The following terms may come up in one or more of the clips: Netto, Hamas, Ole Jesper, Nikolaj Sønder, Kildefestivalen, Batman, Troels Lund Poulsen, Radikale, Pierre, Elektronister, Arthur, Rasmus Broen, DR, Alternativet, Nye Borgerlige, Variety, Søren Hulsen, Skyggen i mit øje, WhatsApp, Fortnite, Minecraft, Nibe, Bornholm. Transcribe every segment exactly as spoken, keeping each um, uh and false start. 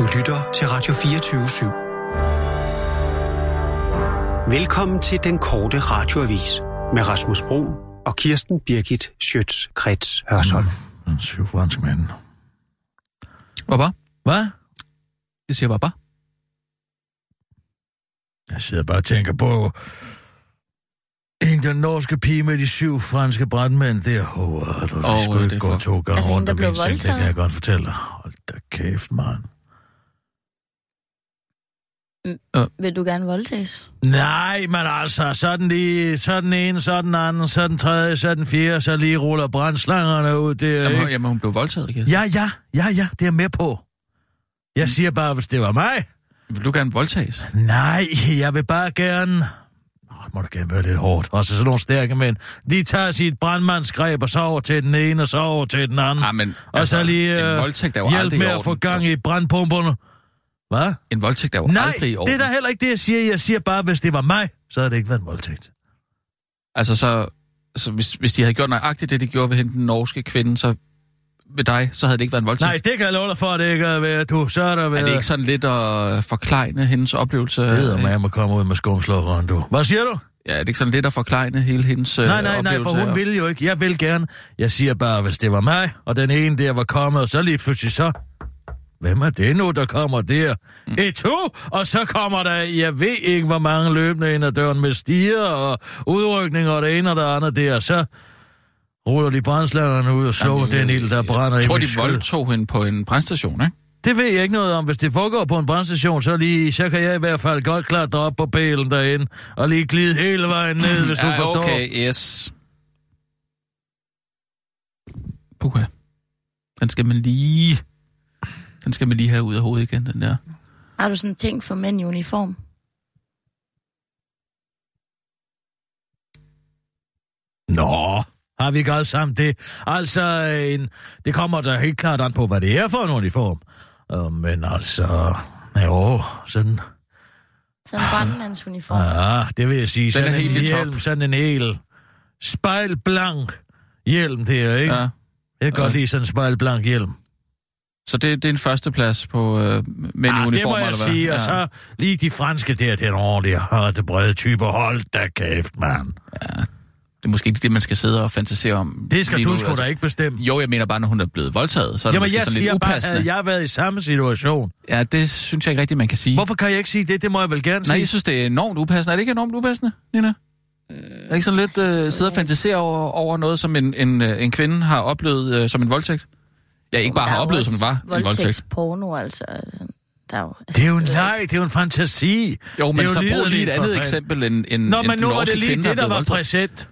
Du lytter til Radio fireogtyve syv. Velkommen til den korte radioavis med Rasmus Broen og Kirsten Birgit Schütz-Krets Hørsholm. Mm, en syv fransk mand. Baba? Hvad? Jeg siger baba. Jeg sidder bare og tænker på en den norske pige med de syv franske brandmænd der. Åh, oh, det skulle oh, ikke det gå for... to gange altså, rundt om min selv, det kan jeg godt fortælle dig. Hold da kæft, mand. Uh. Vil du gerne voldtages? Nej, men altså, så den lige, så den ene, så den anden, så den tredje, så den fjerde, så lige ruller brandslangerne ud. Det er, jamen, jamen, hun blev voldtaget, Kirsten. Ja, ja, ja, ja, det er med på. Jeg mm. siger bare, hvis det var mig. Vil du gerne voldtages? Nej, jeg vil bare gerne... Nå, det må da gerne være lidt hårdt. Også sådan nogle stærke mænd. De tager sit brandmandsgreb og så over til den ene, og så over til den anden. Ah, men, og altså, så lige øh, hjælp med at få gang i brandpumperne. Hvad? En voldtægt er jo nej, aldrig i orden. Nej, det er da heller ikke det, jeg siger. Jeg siger bare, hvis det var mig, så havde det ikke været en voldtægt. Altså så, så hvis, hvis de havde gjort nøjagtigt det, de gjorde ved hende, den norske kvinde, så ved dig, så havde det ikke været en voldtægt. Nej, det kan jeg love dig for, at det ikke havde været du. Så er der været... Er det ikke sådan lidt at forklejne hendes oplevelse? Det hedder mig, at man kommer ud med skumslåren, du. Hvad siger du? Ja, er det ikke sådan lidt at forklejne hele hendes nej, nej, oplevelse? Nej, nej, for hun her? Vil jo ikke. Jeg vil gerne. Jeg siger bare, hvis det var mig, og den ene der var kommet, og så lige pludselig så... Hvem er det nu, der kommer der? Mm. Et to, og så kommer der, jeg ved ikke, hvor mange løbende ind ad døren med stiger og udrykninger og det ene og det andet der. Så ruller de brandslagerne ud og slår jamen, den ild, der brænder i min skød. Jeg tror, de voldtog hende på en brandstation, ikke? Det ved jeg ikke noget om. Hvis det foregår på en brandstation, så, lige, så kan jeg i hvert fald godt klatre op på pælen derinde og lige glide hele vejen ned, hvis ja, du forstår. Okay, yes. Puha. Den skal man lige... Den skal man lige have ud af hovedet igen, den der. Har du sådan en ting for mænd i uniform? Nå, har vi ikke alle sammen det? Altså, en, det kommer der helt klart an på, hvad det er for en uniform. Uh, men altså, jo, sådan... Sådan en brandmandsuniform. Ja, det vil jeg sige. Sådan en hjelm, sådan en hel spejlblank hjelm der, ikke? Ja. Jeg kan godt lide sådan en spejlblank hjelm. Så det, det er en førsteplads på øh, mænd i uniformer, eller hvad? Det må jeg sige, ja. Og så lige de franske der, det er en ordentlig harde brede type. Hold da kæft, mand. Ja. Det er måske ikke det, man skal sidde og fantasere om. Det skal du sgu da ikke bestemme. Jo, jeg mener bare, når hun er blevet voldtaget, så er det måske sådan lidt upassende. Jamen, jeg siger bare, at jeg har været i samme situation. Ja, det synes jeg ikke rigtigt, man kan sige. Hvorfor kan jeg ikke sige det? Det må jeg vel gerne sige. Nej, jeg synes, det er enormt upassende. Er det ikke enormt upassende, Nina? Er det ikke sådan lidt øh, sidde og fantasere over, over noget, som en, en, en kvinde har oplevet øh, som en voldtægt? Jeg ikke bare har oplevet, som det var. Voldtægtsporno, altså. Der er jo, altså. Det er jo en leg, det er jo en fantasi. Jo, men jo så brug lige et andet eksempel end, end nå, men en nu var det lige det, der var præsent.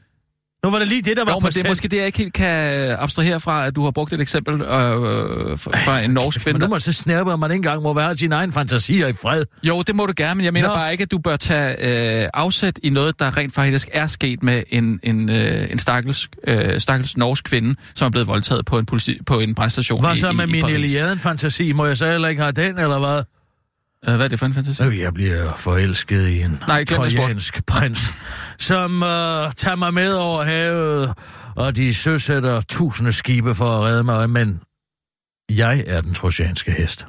Nu var det lige det, der var jo, præsent. Jo, men det er måske det, jeg ikke helt kan abstrahere fra, at du har brugt et eksempel øh, fra en norsk kvinde. Men du må så snærpe, at man ikke engang må være sin egen fantasier i fred. Jo, det må du gerne, men jeg mener nå. Bare ikke, at du bør tage øh, afsæt i noget, der rent faktisk er sket med en, en, øh, en stakkels, øh, stakkels norsk kvinde, som er blevet voldtaget på en, politi- på en brandstation i Paris. Hvad så med min Eliaden-fantasi? Må jeg så heller ikke have den, eller hvad? Hvad er det for en fantasi? Jeg bliver forelsket i en nej, trojansk prins, som uh, tager mig med over havet, og de søsætter tusinde skibe for at redde mig, men jeg er den trojanske hest.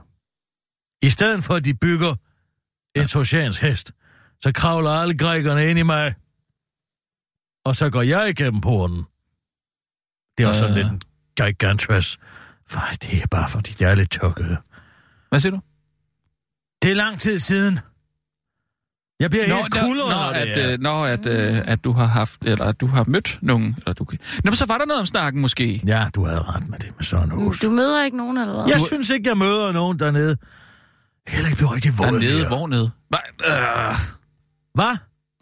I stedet for, at de bygger en trojansk hest, så kravler alle grækerne ind i mig, og så går jeg igennem porten. Det er også øh... sådan lidt en gigantress. For det er bare, fordi jeg er lidt tukket. Hvad siger du? Det er lang tid siden. Jeg bliver nå, helt kulere når det, at, ja. Når at, øh, at du har haft eller at du har mødt nogen eller du. Nå, men så var der noget om snakken måske. Ja, du havde ret med det med sådan noget. Du møder ikke nogen eller hvad? Jeg du... synes ikke jeg møder nogen dernede. Heller ikke bliver rigtig våd. Dernede vågnede. Hvad? Øh. Hvad?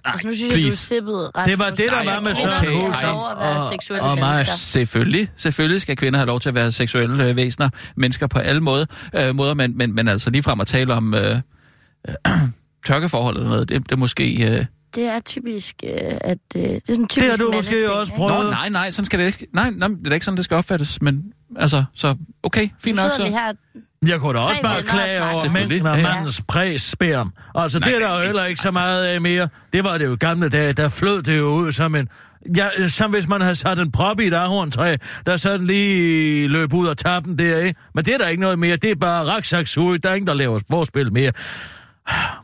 Altså, nu synes jeg, du er sippet ret. Det var det, der var med Søren Hulsen. Okay, og, og mig. Selvfølgelig, selvfølgelig skal kvinder have lov til at være seksuelle væsener. Mennesker på alle måder, øh, måder men, men, men altså ligefrem at tale om øh, øh, tørkeforhold eller noget, det, det er måske... Øh... Det er typisk, øh, at... Øh, det er sådan typisk det har du måske også prøvet. Nå, nej, nej, sådan skal det ikke... Nej, nej, det er ikke sådan, det skal opfattes, men altså, så okay, fint nok så... Vi her jeg kunne da også bare klage over mængden af mandens præsspærm. Altså, nej, det er der jo heller ikke så meget af mere. Det var det jo gamle dage, der flød det jo ud som en... Ja, som hvis man havde sat en prop i et ahorntræ, der sådan lige løb ud og tabte den der, ikke? Men det er der ikke noget mere. Det er bare raksaksud. Der er ingen, der laver sporspil mere.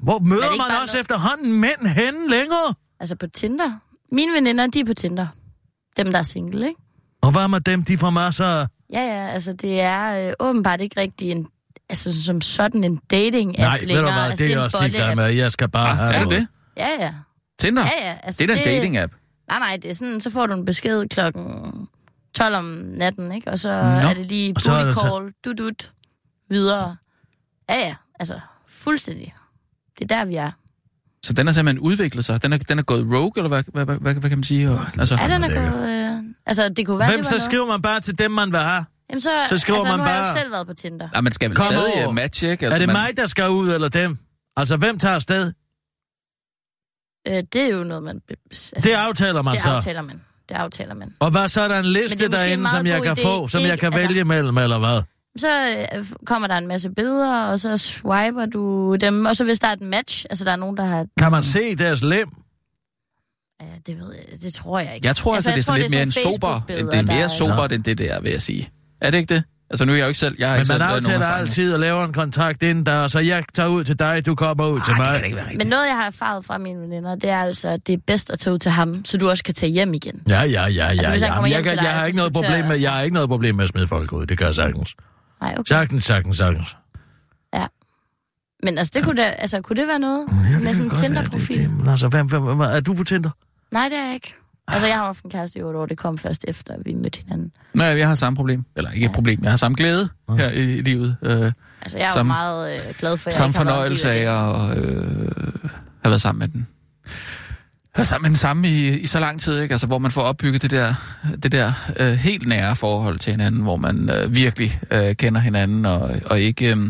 Hvor møder man også noget? Efterhånden mænd henne længere? Altså på Tinder. Mine veninder, de er på Tinder. Dem, der er single, ikke? Og hvad med dem, de får masser? Ja, ja, altså det er øh, åbenbart ikke rigtig en, altså som sådan en dating-app. Nej, ved du hvad, altså, det er jeg også ligeglad med. Jeg skal bare ah, have er det. Ja, ja. Tinder? Ja, ja. Altså, det er det, en dating-app? Nej, nej, det er sådan, så får du en besked klokken tolv om natten, ikke? Og så no. er det lige booty call, dudut, videre. Ja, ja, altså fuldstændig. Det er der, vi er. Så den har simpelthen udviklet sig? Den er, den er gået rogue, eller hvad, hvad, hvad, hvad, hvad kan man sige? Og, altså, ja, den er gået... Øh, altså, det kunne være... Hvem det så noget. Skriver man bare til dem, man vil have? Jamen så... så skriver altså, man nu har bare... jeg jo selv været på Tinder. Nej, man skal vel stadig matche, ikke? Altså, er det man... mig, der skal ud, eller dem? Altså, hvem tager afsted? Øh, det er jo noget, man... Altså, det aftaler man det så? Det aftaler man. Det aftaler man. Og hvad så er der en liste derinde, som jeg kan idé. få, som ikke, jeg kan altså... vælge mellem, eller hvad? Så kommer der en masse billeder, og så swiper du dem. Og så hvis der er et match, altså der er nogen, der har... Kan man se deres lem? Ja, det ved jeg, det tror jeg ikke. Jeg tror altså, altså det, er det, er mere sådan sober, det er mere en sober, det er mere sobert end det der, vil jeg sige. Er det ikke det? Altså nu er jeg jo ikke selv... Jeg har men ikke man aftaler altid og laver en kontrakt inden der, så jeg tager ud til dig, du kommer ud Arh, til mig. Det kan ikke være rigtigt. Men noget, jeg har erfaret fra mine veninder, det er altså, at det er bedst at tage ud til ham, så du også kan tage hjem igen. Ja, ja, ja, ja. Altså, ja. Jeg, jeg, dig, jeg, har ikke noget problem med, jeg har ikke noget problem med at smide folk ud, det gør jeg sagtens. Nej, okay. Sagtens, sagtens, sagtens. Ja. Men altså, det kunne, ja. da, altså, kunne det være noget ja, det med sådan en Tinder-profil? Det, det, altså, hvem, hvem, hvem, er du på Tinder? Nej, det er jeg ikke. Altså, jeg har ofte en kæreste i otte år, det kom først efter, vi mødte hinanden. Nej, jeg har samme problem. Eller ikke et ja. problem, jeg har samme glæde ja. her i livet. Øh, altså, jeg er samme, jo meget øh, glad for, at jeg samme fornøjelse af at øh, have været sammen med den. Have sammen med den samme i, i så lang tid, ikke? Altså, hvor man får opbygget det der, det der øh, helt nære forhold til hinanden, hvor man øh, virkelig øh, kender hinanden, og, og ikke øh,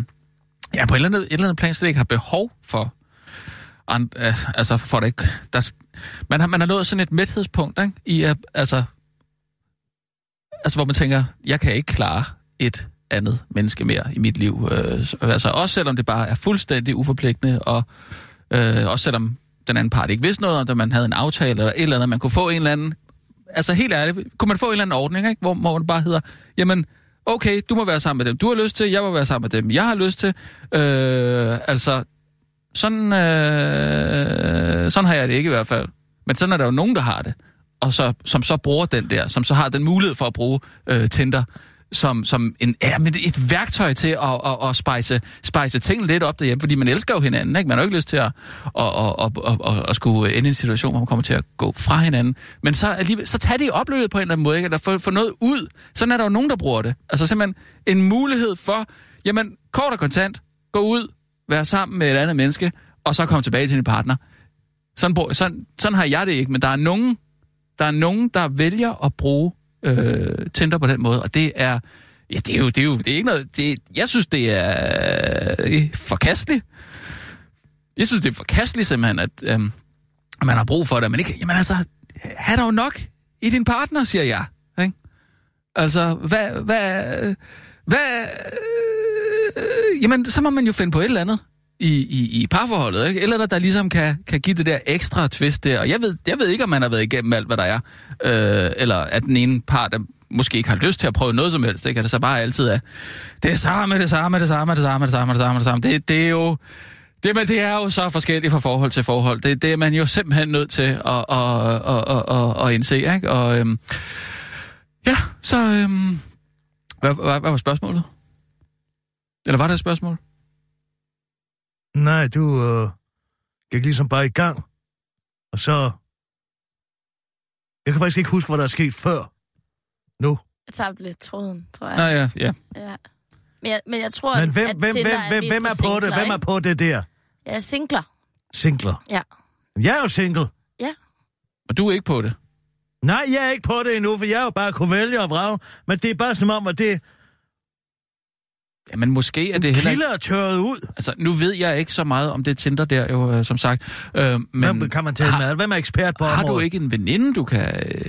ja, på et eller, andet, et eller andet plan slet ikke har behov for... And, altså for det ikke... Der, man, har, man har nået sådan et mæthedspunkt, ikke? I at, altså... Altså, hvor man tænker, jeg kan ikke klare et andet menneske mere i mit liv. Øh, altså, også selvom det bare er fuldstændig uforpligtende, og øh, også selvom den anden part ikke vidste noget om, da man havde en aftale eller et eller andet, man kunne få en eller anden... Altså, helt ærligt, kunne man få en eller anden ordning, ikke? Hvor, hvor man bare hedder, jamen... Okay, du må være sammen med dem, du har lyst til, jeg må være sammen med dem, jeg har lyst til. Øh, altså, sådan, øh, sådan har jeg det ikke i hvert fald. Men sådan er der jo nogen, der har det, og så, som så bruger den der, som så har den mulighed for at bruge øh, Tinder som, som en, ja, et værktøj til at, at, at spice, spice tingene lidt op derhjemme, fordi man elsker jo hinanden, ikke? Man har jo ikke lyst til at, at, at, at, at, at, at skulle ende i en situation, hvor man kommer til at gå fra hinanden. Men så, så tag det i opløbet på en eller anden måde, ikke? Eller få, få noget ud. Sådan er der jo nogen, der bruger det. Altså simpelthen en mulighed for, jamen, kort og kontant, gå ud, være sammen med et andet menneske, og så komme tilbage til din partner. Sådan, sådan, sådan har jeg det ikke, men der er nogen, der, er nogen, der vælger at bruge Øh, Tinder på den måde, og det er ja, det er jo, det er jo, det er ikke noget det, jeg synes det er øh, forkasteligt jeg synes det er forkasteligt simpelthen at øh, man har brug for det, men ikke, jamen altså have dog nok i din partner, siger jeg, ikke? Altså hvad, hvad, hvad øh, jamen så må man jo finde på et eller andet I, i, i parforholdet, ikke? Eller der, der ligesom kan, kan give det der ekstra twist der. Og jeg ved, jeg ved ikke, om man har været igennem alt, hvad der er. Øh, eller at den ene part, der måske ikke har lyst til at prøve noget som helst, ikke? At det så bare altid er det samme, det samme, det samme, det samme, det samme, det samme, det samme. Det, det er jo... Det, men det er jo så forskelligt fra forhold til forhold. Det, det er man jo simpelthen nødt til at, at, at, at, at, at indse, ikke? Og øhm, ja, så... Øhm, hvad, hvad, hvad var spørgsmålet? Eller var det et spørgsmål? Nej, du øh, gik ligesom bare i gang, og så... Jeg kan faktisk ikke huske, hvad der er sket før. Nu. Jeg tabte lidt tråden, tror jeg. Nå ja, ja. ja. Men, jeg, men jeg tror, men hvem, at hvem, Tinder hvem, er hvem, hvem er på singler, det? Hvem er på det der? Jeg er singler. Singler? Ja. Jeg er jo single. Ja. Og du er ikke på det? Nej, jeg er ikke på det endnu, for jeg er jo bare kunne vælge og vrage. Men det er bare som om, at det... Jamen måske er det heller ikke... Kilder er tørret ud. Altså, nu ved jeg ikke så meget om det Tinder der, jo, øh, som sagt. Øh, men hvem kan man tale har, med? Hvem er ekspert på området? Har du ikke en veninde, du kan øh,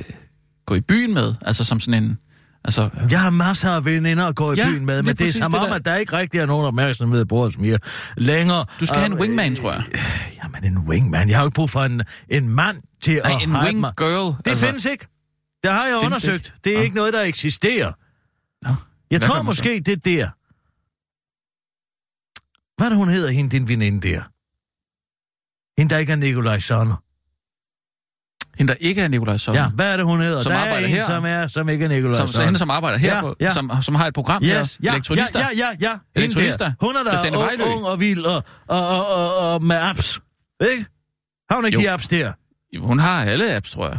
gå i byen med? Altså, som sådan en... Altså, øh. Jeg har masser af veninder at gå i ja, byen med, men det er som om, at der ikke rigtig er nogen opmærksomhed på os mere længere. Du skal øh, have en wingman, tror jeg. Øh, jamen, en wingman. Jeg har jo ikke brug for en, en mand til at hype mig. En wing girl? Det altså, findes ikke. Det har jeg undersøgt. Ikke? Det er ja. ikke noget, der eksisterer. Nå, jeg tror måske, det er der. Hvad er det, hun hedder, hende, din veninde der? Hende, der ikke er Nikolaj Sønder. Hende, der ikke er Nikolaj Sønder? Ja, hvad er det, hun hedder? Som der er en, her. Som, er, som ikke er Nikolaj Sønder. Så hende, som arbejder her, ja, på, ja. Som, som har et program yes. her, ja, Elektronister. Ja, ja, ja, ja. Elektronister. Hun er der ung, ung og vild og, og, og, og, og med apps. Ikke? Har hun ikke jo. de apps der? Hun har alle apps, tror jeg.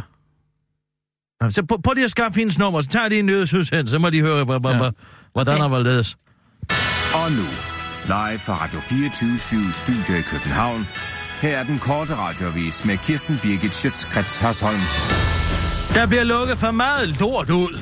Så prøv, prøv lige at skaffe hendes nummer, så tager de en nyhedsudsendt, så må de høre, hvordan okay. der var ledes. Og nu, live fra Radio fireogtyve syv Studio i København. Her er den korte radioavis med Kirsten Birgit Schütz-Krets Hørsholm. Der bliver lukket for meget lort ud.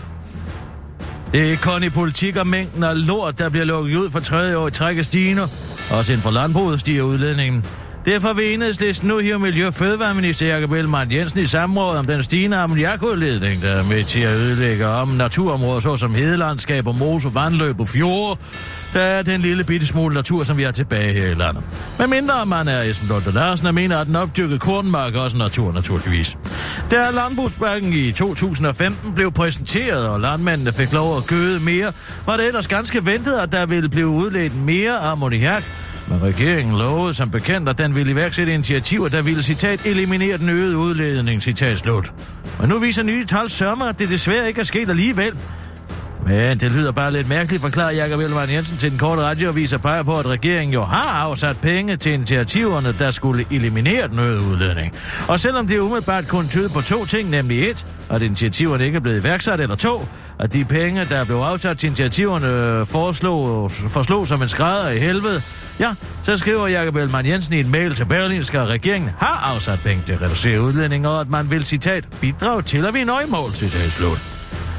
Det er kun i politik og mængden af lort, der bliver lukket ud for tredje år i træk af stigende. Også inden for landbruget stiger udledningen. Derfor vil Enhedslisten nu hive Miljø- og Fødevareminister Jakob Ellemann-Jensen i samråd om den stigende ammoniakudledning, der er med til at ødelægge om naturområder, såsom hedelandskab og mose, vandløb og fjorde. Der er den lille bitte smule natur, som vi har tilbage her i landet. Men mindre man er Esben Lunde Larsen og mener, at den opdyrkede kornmark er også natur, naturligvis. Da landbrugspakken i to tusind og femten blev præsenteret, og landmændene fik lov at gøde mere, var det ellers ganske ventet, at der ville blive udledt mere ammoniak. Men regeringen lovede som bekendt, at den ville iværksætte initiativer, der ville, citat, eliminere den øgede udledning, citat slut. Men nu viser nye tal sørmer, at det desværre ikke er sket alligevel. Men det lyder bare lidt mærkeligt, forklarer Jakob Ellemann-Jensen til den korte radioavis og peger på, at regeringen jo har afsat penge til initiativerne, der skulle eliminere den øgede udledning. Og selvom det umiddelbart kun tyder på to ting, nemlig et, at initiativerne ikke er blevet iværksat, eller to, at de penge, der blev afsat til initiativerne, foreslog, forslog som en skrædder i helvede, ja, så skriver Jakob Ellemann-Jensen i en mail til Berlingske, at regeringen har afsat penge til at reducere udledninger, og at man vil, citat, bidrage til, at vi når i mål, citat slut.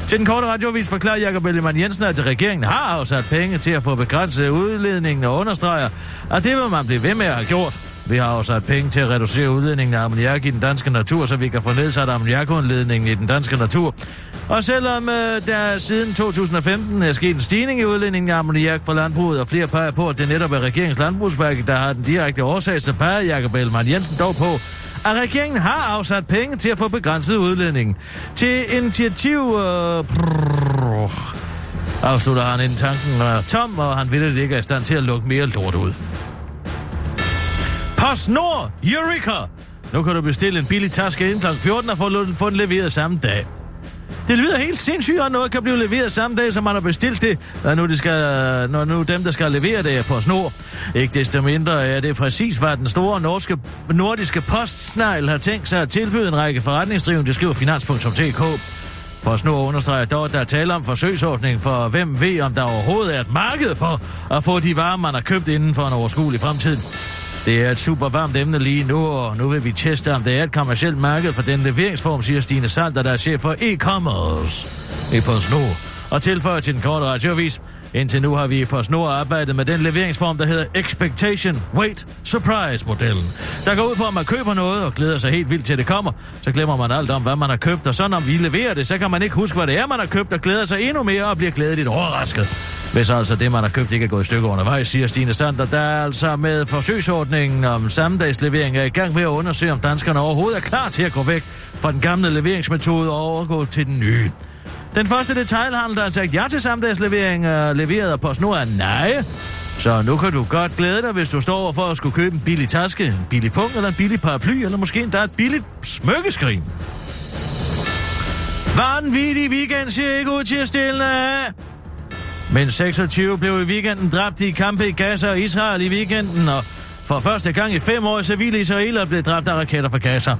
Til den korte radioavis forklarer Jakob Ellemann-Jensen, at regeringen har afsat penge til at få begrænset udledningen og understreger, at det vil man blive ved med at have gjort. Vi har afsat penge til at reducere udledningen af ammoniak i den danske natur, så vi kan få nedsat ammoniakudledningen i den danske natur. Og selvom øh, der siden to tusind og femten er sket en stigning i udledningen af ammoniak fra landbruget, og flere peger på, at det netop er regeringens landbrugspakke, der har den direkte årsag, så peger Jakob Ellemann-Jensen dog på, at regeringen har afsat penge til at få begrænset udledningen. Til initiativ øh, brrr, afslutter han inden tanken er tom, og han ved, at det ikke er i stand til at lukke mere lort ud. PostNord! Eureka! Nu kan du bestille en billig taske inden klokken fjorten og få den leveret samme dag. Det lyder helt sindssygt, at noget kan blive leveret samme dag, som man har bestilt det, når nu, de skal, når nu dem, der skal levere det, er PostNord. Ikke desto mindre er det præcis, hvad den store norske, nordiske postsnegl har tænkt sig at tilbyde en række forretningsdrivende, det skriver finans punktum d k. PostNord understreger dog, at der er tale om forsøgsordning for hvem ved, om der overhovedet er et marked for at få de varer, man har købt inden for en overskuelig fremtid. Det er et super varmt emne lige nu, og nu vil vi teste, om det er et kommercielt marked for den leveringsform, siger Stine Salter, der er chef for e-commerce i PostNord. Og tilføjer til den korte radioavis. Indtil nu har vi i PostNord arbejdet med den leveringsform, der hedder Expectation Wait Surprise-modellen. Der går ud på, at man køber noget og glæder sig helt vildt til, det kommer. Så glemmer man alt om, hvad man har købt, og så når vi leverer det, så kan man ikke huske, hvad det er, man har købt, og glæder sig endnu mere og bliver glædeligt overrasket. Hvis altså det, man har købt, ikke er gået i stykker undervejs, siger Stine Sander, der er altså med forsøgsordningen om samdagslevering er i gang med at undersøge, om danskerne overhovedet er klar til at gå væk fra den gamle leveringsmetode og overgå til den nye. Den første detailhandel, der har sagt ja til samdagslevering, uh, leveret af PostNord, er nej. Så nu kan du godt glæde dig, hvis du står over for at skulle købe en billig taske, en billig pung eller en billig paraply, eller måske endda et billigt smykkeskrin. Vanvittig weekend ser ikke ud til at stille af. Men seksogtyve blev i weekenden dræbt i kampe i Gaza og Israel i weekenden, og for første gang i fem år civile israelere blev dræbt af raketter fra Gaza.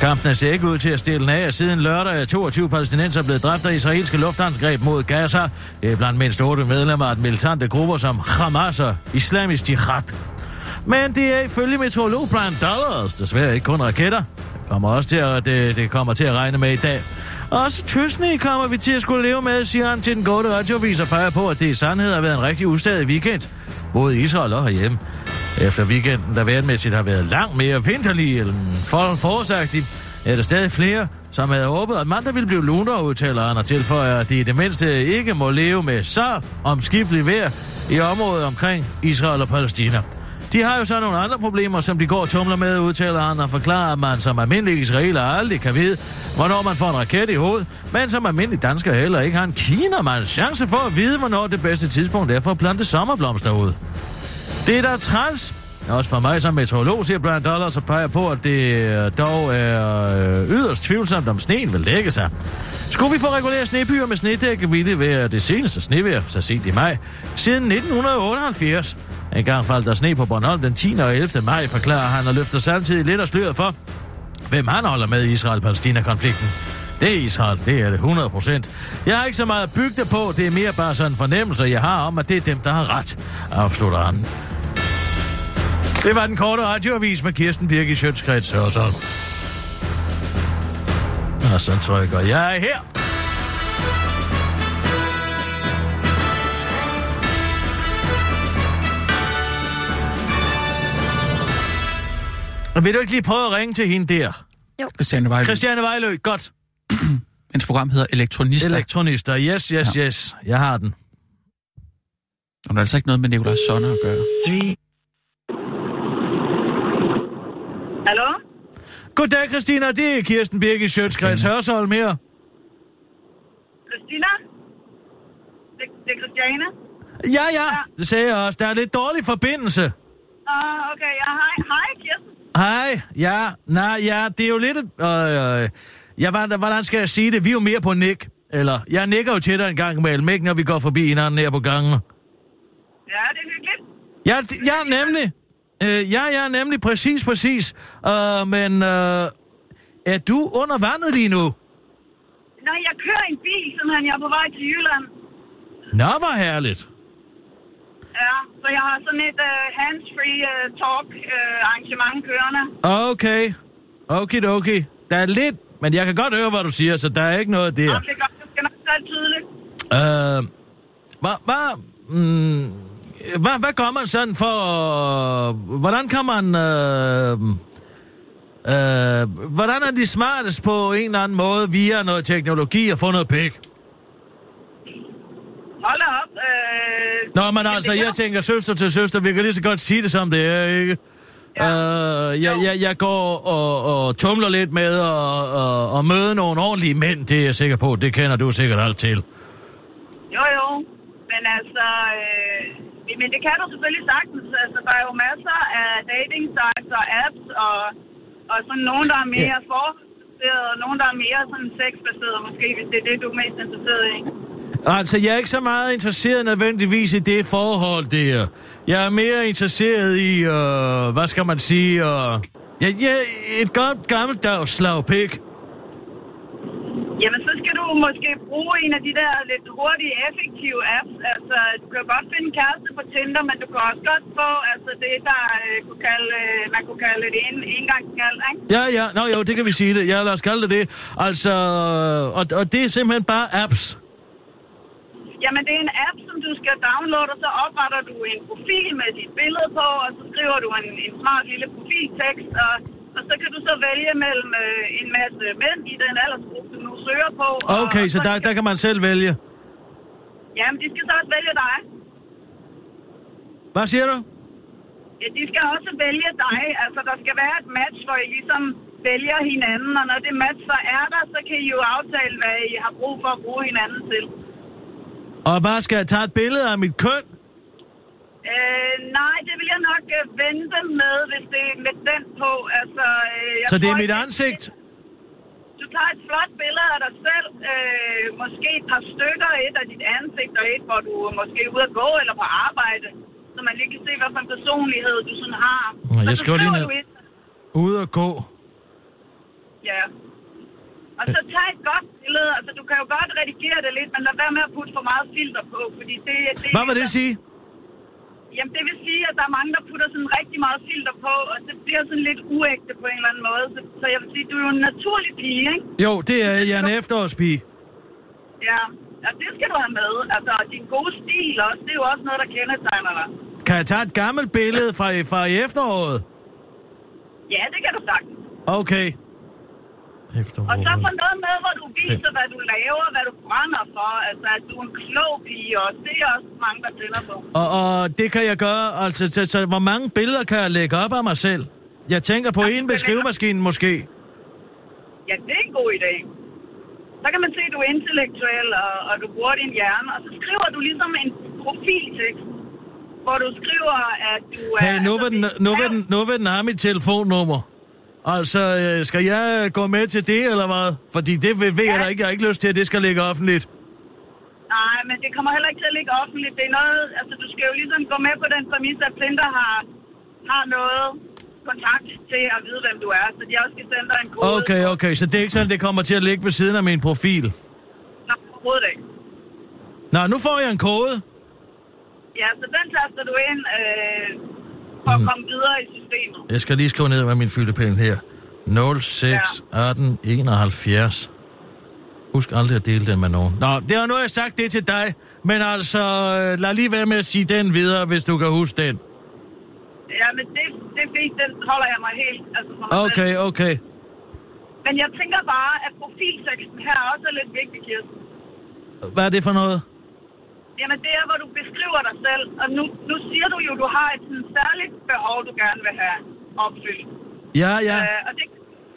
Kampene ser ikke ud til at stille af, siden lørdag er toogtyve palæstinenser blevet dræbt af israelske luftangreb mod Gaza. Det er blandt mindst otte medlemmer af den militante grupper som Hamas og Islamisk Jihad. Men det er ifølge meteorolog Brian Dollars desværre ikke kun raketter. Det kommer også til at, det, det kommer til at regne med i dag. Også tøsne kommer vi til at skulle leve med, siger han til den gode radioavis og peger på, at det i sandhed har været en rigtig ustadig weekend, både i Israel og herhjemme. Efter weekenden, der værtmæssigt har været langt mere vinterlig eller forårsagtig, er der stadig flere, som havde håbet, at mandag ville blive lunere, udtaler han og tilføjer, at de i det mindste ikke må leve med så omskifteligt vejr i området omkring Israel og Palæstina. De har jo så nogle andre problemer, som de går og tumler med, udtaler han, og forklarer, at man som almindelig israeler aldrig kan vide, hvornår man får en raket i hovedet, men som almindelig dansker heller ikke har en kinamands chance for at vide, hvornår det bedste tidspunkt er for at plante sommerblomster ud. Det er da træls. Også for mig som meteorolog, siger Brian Dollars, og peger på, at det dog er yderst tvivlsomt, om sneen vil lægge sig. Skulle vi få regulære snebyer med snedække, ville det være det seneste snevejr, så sent i maj, siden nitten otteoghalvfjerds. En gang faldt der sne på Bornholm den tiende og ellevte maj, forklarer han og løfter samtidig lidt og sløret for, hvem han holder med i Israel-Palestina-konflikten. Det er Israel, det er det hundrede procent. Jeg har ikke så meget at bygge det på, det er mere bare sådan en fornemmelse, jeg har om, at det er dem, der har ret, afslutter han. Det var den korte radioavis med Kirsten Birgit Schütz-Krets Hørsholm. Og så trykker jeg her. Og vil du ikke lige prøve at ringe til hende der? Jo. Christiane Vejlø. Christiane Vejlø, godt. Hendes program hedder Elektronister. Elektronister, yes, yes, ja. Yes. Jeg har den. Og der er altså ikke noget med Nikolaj Sønder at gøre. Hallo? Goddag, Christina. Det er Kirsten Birgit Schøtz-Krets Hørsholm her. Christina? Det, det er Christiane? Ja, ja, ja. Det sagde jeg også. Der er lidt dårlig forbindelse. Åh, uh, okay. Ja, hej. Hej, Kirsten. Hej. Ja, nej, ja. Det er jo lidt... Øh, øh, ja, hvordan skal jeg sige det? Vi er jo mere på nik. Eller, jeg nikker jo til dig en gang imellem, ikke? Når vi går forbi hinanden her på gangen. Ja, det er hyggeligt. Ja, d- ja nemlig. Øh, ja, ja, nemlig præcis, præcis. Øh, men øh, er du under vandet lige nu? Nej, jeg kører en bil, simpelthen. Jeg er på vej til Jylland. Nå, hvor herligt. Ja, så jeg har sådan et uh, hands-free uh, talk-arrangement uh, kørende. Okay. Okay, okay. Der er lidt, men jeg kan godt høre, hvad du siger, så der er ikke noget der. Okay, godt. Det skal nok være tydeligt. Øh, hvad, hvad, mm, Hvad, hvad gør man sådan for... Øh, hvordan kan man... Øh, øh, hvordan er de smartest på en eller anden måde via noget teknologi og få noget pik? Hold op. Øh, Nå, men altså, jeg tænker søster til søster. Vi kan lige så godt sige det, som det er, ikke? Ja. Øh, jeg, jeg, jeg går og, og tumler lidt med at og, og møde nogle ordentlige mænd. Det er jeg sikker på. Det kender du sikkert alt til. Jo, jo. Men altså... Øh... Men det kan du selvfølgelig sagtens. Altså, der er jo masser af dating sites og apps, og, og sådan nogen, der er mere yeah. forholdsbaseret, og nogen, der er mere sådan sexbaseret, måske, hvis det er det, du er mest interesseret i. Altså, jeg er ikke så meget interesseret nødvendigvis i det forhold, der. Jeg er mere interesseret i, øh, hvad skal man sige, øh, ja, ja, et godt gammeldags slagpik. Jamen, så skal du måske bruge en af de der lidt hurtige, effektive apps. Altså, du kan godt finde en kæreste på Tinder, men du kan også godt få altså, det, der øh, kunne kalde, øh, man kunne kalde det en, en gang kald, ikke? Ja, ja. Nå jo, det kan vi sige det. Ja, lad os kalde det det. Altså, og, og det er simpelthen bare apps. Jamen, det er en app, som du skal downloade, og så opretter du en profil med dit billede på, og så skriver du en, en smart lille profiltekst, og... Og så kan du så vælge mellem øh, en masse mænd i den aldersgruppe, du nu søger på. Okay, og, så der, der kan man selv vælge? Jamen, de skal så også vælge dig. Hvad siger du? Ja, de skal også vælge dig. Altså, der skal være et match, hvor I ligesom vælger hinanden. Og når det match så er der, så kan I jo aftale, hvad I har brug for at bruge hinanden til. Og hvad skal jeg tage et billede af mit køn? Øh, nej, det vil jeg nok øh, vente med, hvis det er med den på. Altså, øh, jeg så det er mit ansigt? At, du tager et flot billede af dig selv. Øh, måske et par stykker, et af dit ansigt, og et, hvor du måske er ude at gå eller på arbejde. Så man lige kan se, hvad for en personlighed du sådan har. Nå, jeg skal lige ned. Ude at gå. Ja. Og så tag et godt billede. Altså, du kan jo godt redigere det lidt, men lad være med at putte for meget filter på, fordi det... det hvad vil det sige? Jamen, det vil sige, at der er mange, der putter sådan rigtig meget filter på, og det bliver sådan lidt uægte på en eller anden måde. Så, så jeg vil sige, du er jo en naturlig pige, ikke? Jo, det er jeg en efterårspige. Ja, og det skal du have med. Altså, din gode stil også, det er jo også noget, der kendetegner dig. Kan jeg tage et gammelt billede fra, fra efteråret? Ja, det kan du sagtens. Okay. Og så for noget med, hvor du viser, hvad du laver, hvad du brænder for. Altså, at du er en klog pige, og det er også mange, der tænder på. Og, og det kan jeg gøre. Altså, så, så hvor mange billeder kan jeg lægge op af mig selv? Jeg tænker på en beskrivemaskine måske. Ja, det er en god idé. Så kan man se, at du er intellektuel, og, og du bruger din hjerne. Og så skriver du ligesom en profiltekst, hvor du skriver, at du er... Hey, nu vil altså, den have mit telefonnummer. Altså, skal jeg gå med til det, eller hvad? Fordi det ved ja. jeg da ikke. Jeg har ikke lyst til, at det skal ligge offentligt. Nej, men det kommer heller ikke til at ligge offentligt. Det er noget... Altså, du skal jo ligesom gå med på den præmis, at Tinder har, har noget... kontakt til at vide, hvem du er, så de også skal sende dig en kode. Okay, okay, så det er ikke sådan, det kommer til at ligge ved siden af min profil? Nej, overhovedet ikke. Nå, nu får jeg en kode. Ja, så den taster du ind øh, for mm. at komme videre i systemet. Jeg skal lige skrive ned med min fyldepen her. nul seks atten enoghalvfjerds. Husk aldrig at dele den med nogen. Nå, det er nu, jeg har sagt det til dig, men altså, lad lige være med at sige den videre, hvis du kan huske den. Ja, men det, det er fint, den holder jeg mig helt. Altså, mig okay, selv. okay. Men jeg tænker bare, at profilteksten her også er lidt vigtig, Kirsten. Hvad er det for noget? Jamen, det er, hvor du beskriver dig selv. Og nu, nu siger du jo, du har et sådan, særligt behov, du gerne vil have opfyldt. Ja, ja. Øh, og det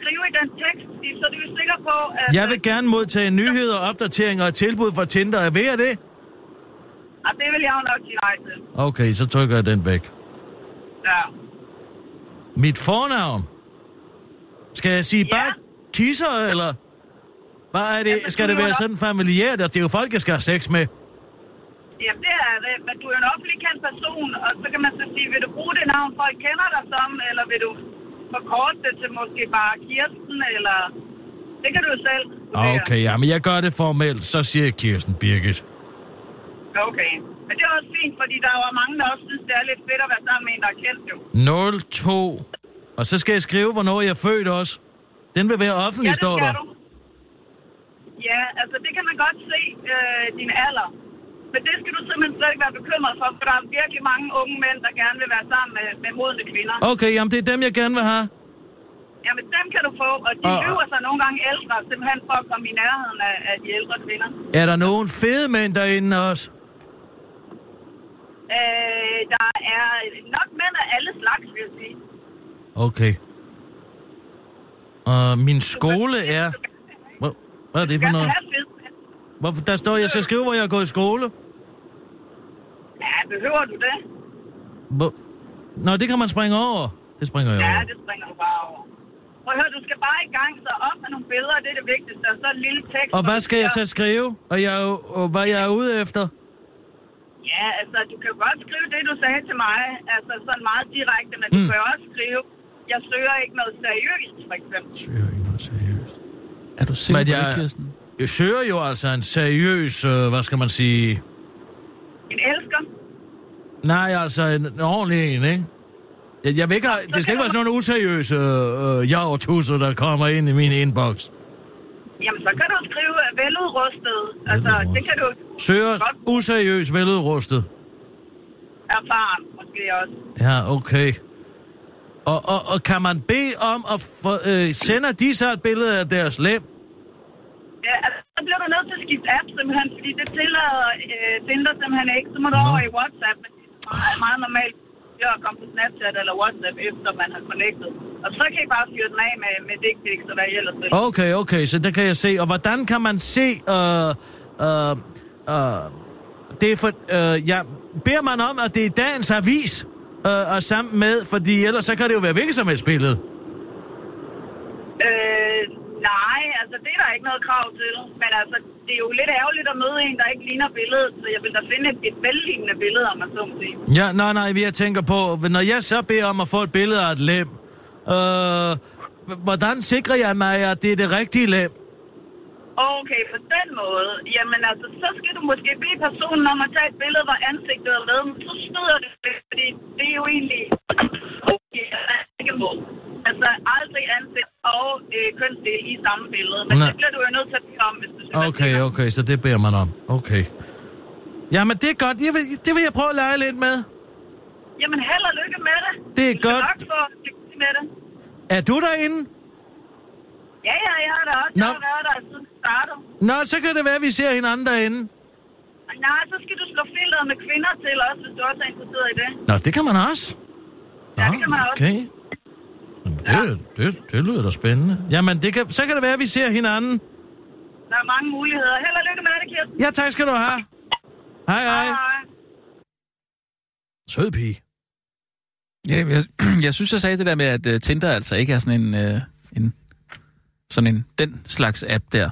skriver i den tekst, så du er sikker på, at... Jeg vil gerne modtage nyheder, opdateringer og tilbud fra Tinder. Er ved det? Ja, det vil jeg jo nok sige nej til. Okay, så trykker jeg den væk. Ja. Mit fornavn? Skal jeg sige ja. bare kisser, eller? Bare er det, ja, skal det være sådan familiært, at det er jo folk, jeg skal have sex med? Jamen, det er det. Men du er jo en offentlig kendt person, og så kan man så sige, vil du bruge det navn, folk kender dig som, eller vil du forkorte det til måske bare Kirsten, eller... Det kan du jo selv. Okay, ja, men jeg gør det formelt, så siger jeg Kirsten Birgit. Okay. Men det er også fint, fordi der var mange, der også synes, det er lidt fedt at være sammen med en, der er kendt jo. nul to. Og så skal jeg skrive, hvornår jeg er født også. Den vil være offentlig, ja, står der. Du. Ja, altså det kan man godt se, øh, din alder. Men det skal du simpelthen slet ikke være bekymret for, for der er virkelig mange unge mænd, der gerne vil være sammen med, med modne kvinder. Okay, jamen det er dem, jeg gerne vil have. Jamen dem kan du få, og de og... løber sig nogle gange ældre, simpelthen for at komme i nærheden af, af de ældre kvinder. Er der nogen fede mænd derinde også? Øh, der er nok mænd af alle slags, vil jeg sige. Okay. Og uh, min skole er... Hvad, hvad er det for noget? Hvorfor, der står, jeg skal skrive, hvor jeg er gået i skole. Ja, behøver du det? Hvor... Nå, det kan man springe over. Det springer jeg ja, over. Ja, det springer du bare over. Prøv at høre, du skal bare i gang, så op med nogle billeder, det er det vigtigste. Og så en lille tekst... Og hvad skal jeg så skrive? Og, jeg, og hvad jeg er ude efter? Ja, altså, du kan jo godt skrive det, du sagde til mig, altså sådan meget direkte, men mm. du kan jo også skrive, jeg søger ikke noget seriøst, for eksempel. Jeg søger ikke noget seriøst. Er du sikker på det, Kirsten? Jeg søger jo altså en seriøs, øh, hvad skal man sige... En elsker? Nej, altså en, en ordentlig en, ikke? Jeg, jeg vil ikke have, det skal ikke du... være sådan nogle useriøse øh, jav og tusser, der kommer ind i min inbox. Jamen, så kan du skrive veludrustet. Altså, veludrustet. Det kan du... Søger useriøst veludrustet. Erfaren, måske også. Ja, okay. Og, og, og kan man bede om at... For, øh, sender de så et billede af deres lem? Ja, altså, så bliver du nødt til at skifte app, simpelthen, fordi det tillader øh, Tinder simpelthen ikke. Så må du Nå. over i WhatsApp, men det er meget, meget normalt at komme på Snapchat eller WhatsApp, efter man har connectet. Og så kan I bare fyre den af med, med dick pics og hvad I ellers vil. Okay, okay, så det kan jeg se. Og hvordan kan man se... Øh, øh, øh, det er for... Øh, ja, beder man om, at det er dagens avis øh, og sammen med, fordi ellers så kan det jo være hvilket som helst billede. Øh, nej, altså det er der ikke noget krav til. Men altså, det er jo lidt ærgerligt at møde en, der ikke ligner billedet, så jeg vil da finde et, et vellignende billede, om man så må sige. Ja, nej, nej, jeg tænker på, når jeg så beder om at få et billede af et lem, Øh, hvordan sikrer jeg mig, at det er det rigtige lem? Okay, på den måde. Jamen altså, så skal du måske bede personen om at tage et billede, hvor ansigtet er lavet, men så støder det, fordi det er jo egentlig okay, altså aldrig ansigt og øh, kønsdel i samme billede. Men Nå. det bliver du jo nødt til at komme, hvis du skal. Okay, okay, så det beder man om. Okay. Jamen det er godt. Jeg vil, det vil jeg prøve at lege lidt med. Jamen held og lykke med det. Det er godt. Er du derinde? Ja, ja, jeg har da også. Nå. Jeg har da også siden startet. Nå, så kan det være, at vi ser hinanden derinde. Nej, så skal du slå filteret med kvinder til også, hvis du også er interesseret i det. Nå, det kan man også. Nå, ja, det kan man også. Okay. Det, ja. det, det lyder da spændende. Jamen, det kan, så kan det være, at vi ser hinanden. Der er mange muligheder. Held og lykke med det, Kirsten. Ja, tak skal du have. Hej, hej. Hej. Sød pige. Ja, jeg, jeg synes, jeg sagde det der med, at uh, Tinder altså ikke er sådan en, uh, en... Sådan en... Den slags app der.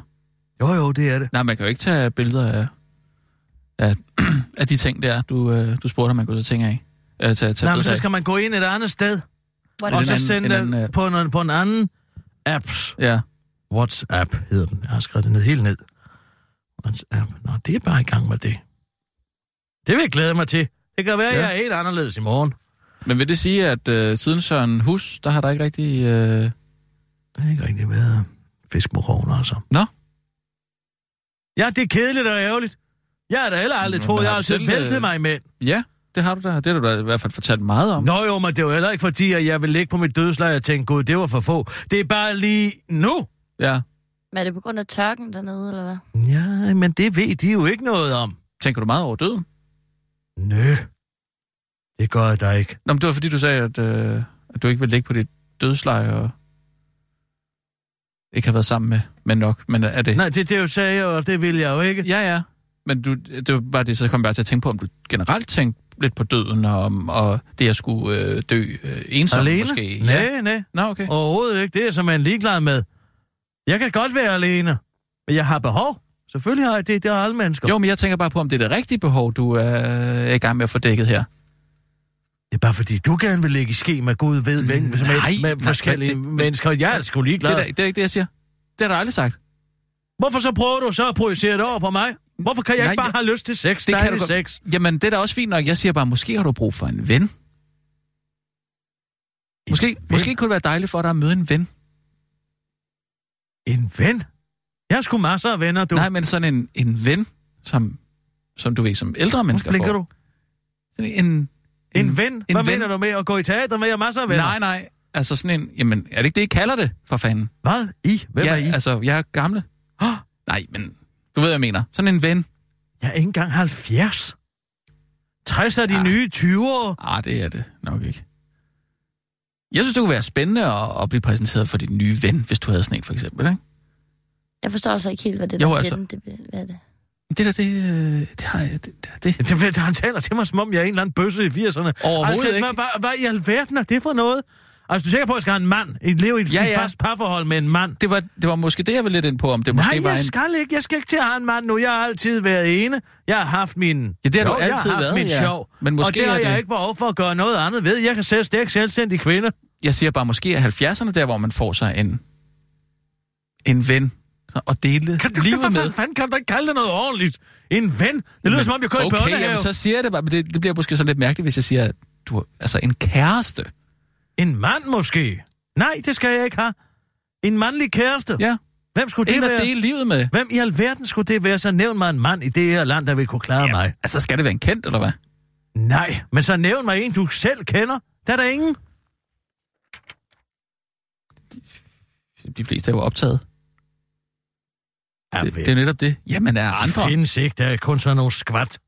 Jo, jo, det er det. Nej, man kan jo ikke tage billeder af... Af, af de ting der, du, uh, du spurgte, om man kunne tage ting af. Uh, tage, tage Nej, men så skal af. Man gå ind et andet sted. What? Og så sende en anden, en anden, på, en, på en anden apps. Ja. WhatsApp hedder den. Jeg har skrevet det ned, helt ned. WhatsApp. Nå, det er bare i gang med det. Det vil jeg glæde mig til. Det kan være, at ja. jeg er helt anderledes i morgen. Men vil det sige, at øh, siden Søren Hus, der har der ikke rigtig... Øh... Der har ikke rigtig været fiskmorogner, altså. Nå? Ja, det er kedeligt og ærgerligt. Jeg har da heller aldrig troet, jeg har altid væltet øh... mig med. Ja, det har du da. Det har du da i hvert fald fortalt meget om. Nå jo, men det er jo heller ikke fordi, at jeg vil ligge på mit dødsleje og tænke, gud, det var for få. Det er bare lige nu. Ja. Men er det på grund af tørken dernede, eller hvad? Ja, men det ved de jo ikke noget om. Tænker du meget over døden? Nø. Det gør jeg da ikke. Nå, men det var fordi, du sagde, at, øh, at du ikke ville ligge på dit dødsleje og ikke har været sammen med, med nok. Men er det... Nej, det er det, jeg sagde, og det ville jeg jo ikke. Ja, ja. Men du, det var bare det, så kom jeg bare til at tænke på, om du generelt tænkte lidt på døden, og, og det, jeg skulle øh, dø øh, ensom alene? Måske. Alene? Ja. Nej, nej. Nå, okay. Overhovedet ikke. Det er jeg simpelthen ligeglad med. Jeg kan godt være alene, men jeg har behov. Selvfølgelig har jeg det. Det er alle mennesker. Jo, men jeg tænker bare på, om det er det rigtige behov, du øh, er i gang med at få dækket her. Det er bare fordi, du gerne vil ligge i ske med Gud ved, hvem med, med, med forskellige nej, det, mennesker. Jeg er sgu ligeglad. Det er, det er ikke det, jeg siger. Det er der aldrig sagt. Hvorfor så prøver du så at projicere det over på mig? Hvorfor kan jeg nej, ikke bare jeg... have lyst til sex? Det kan du sex? Jamen, det er da også fint nok. Jeg siger bare, måske har du brug for en ven. En måske, ven? Måske kunne det være dejligt for dig at møde en ven. En ven? Jeg har sgu masser af venner, du. Nej, men sådan en, en ven, som, som du ved, som ældre mennesker får. Hvor blinker du? En... En, en ven? Hvad en mener ven? Du med at gå i teater med? Jeg masser af venner. Nej, nej. Altså sådan en... Jamen, er det ikke det, I kalder det, for fanden? Hvad? I? Hvem ja, er I? Altså, jeg er gamle. Hå? Nej, men... Du ved, hvad jeg mener. Sådan en ven. Jeg er ikke engang halvfjerds. tres er de ja. nye tyvere. Ah, det er det nok ikke. Jeg synes, det kunne være spændende at, at blive præsenteret for din nye ven, hvis du havde sådan en, for eksempel, ikke? Jeg forstår altså ikke helt, hvad det jo, der altså... ven, det, hvad er det? Det der, det, det har jeg, det, det. Det, det. Han taler til mig, som om jeg er en eller anden bøsse i firserne. Overhovedet altså, ikke. Hvad, hvad, hvad i alverden er det for noget? Altså, du er sikker på, at jeg skal have en mand? I lever i et ja, ja. fast parforhold med en mand. Det var, det var måske det, jeg var lidt ind på, om det måske nej, var en... Nej, jeg skal ikke. Jeg skal ikke til at have en mand nu. Jeg har altid været ene. Jeg har haft min... Ja, det har jo, du altid været, jeg har haft været, ja. sjov. Men måske og det har det... jeg ikke behov for at gøre noget andet ved. Jeg kan selv stærk selvstændig kvinde. Jeg siger bare, måske er halvfjerdserne der, hvor man får sig en... En ven... og dele kan du, livet med. Fanden, kan du ikke kalde det noget ordentligt? En ven? Det lyder men, som om, jeg kører okay, i børnehave. Okay, jamen så siger jeg det bare, men det, det bliver måske sådan lidt mærkeligt, hvis jeg siger, at du er altså en kæreste. En mand måske? Nej, det skal jeg ikke have. En mandlig kæreste? Ja. Hvem skulle det en være? En at dele livet med. Hvem i alverden skulle det være? Så nævn mig en mand i det her land, der vil kunne klare jamen, mig. Altså, skal det være en kendt, eller hvad? Nej, men så nævn mig en, du selv kender. Der er der ingen. De, de fleste er jo optaget. Det, det er netop det. Jamen, er andre... Det findes ikke. Der er kun sådan noget skvat.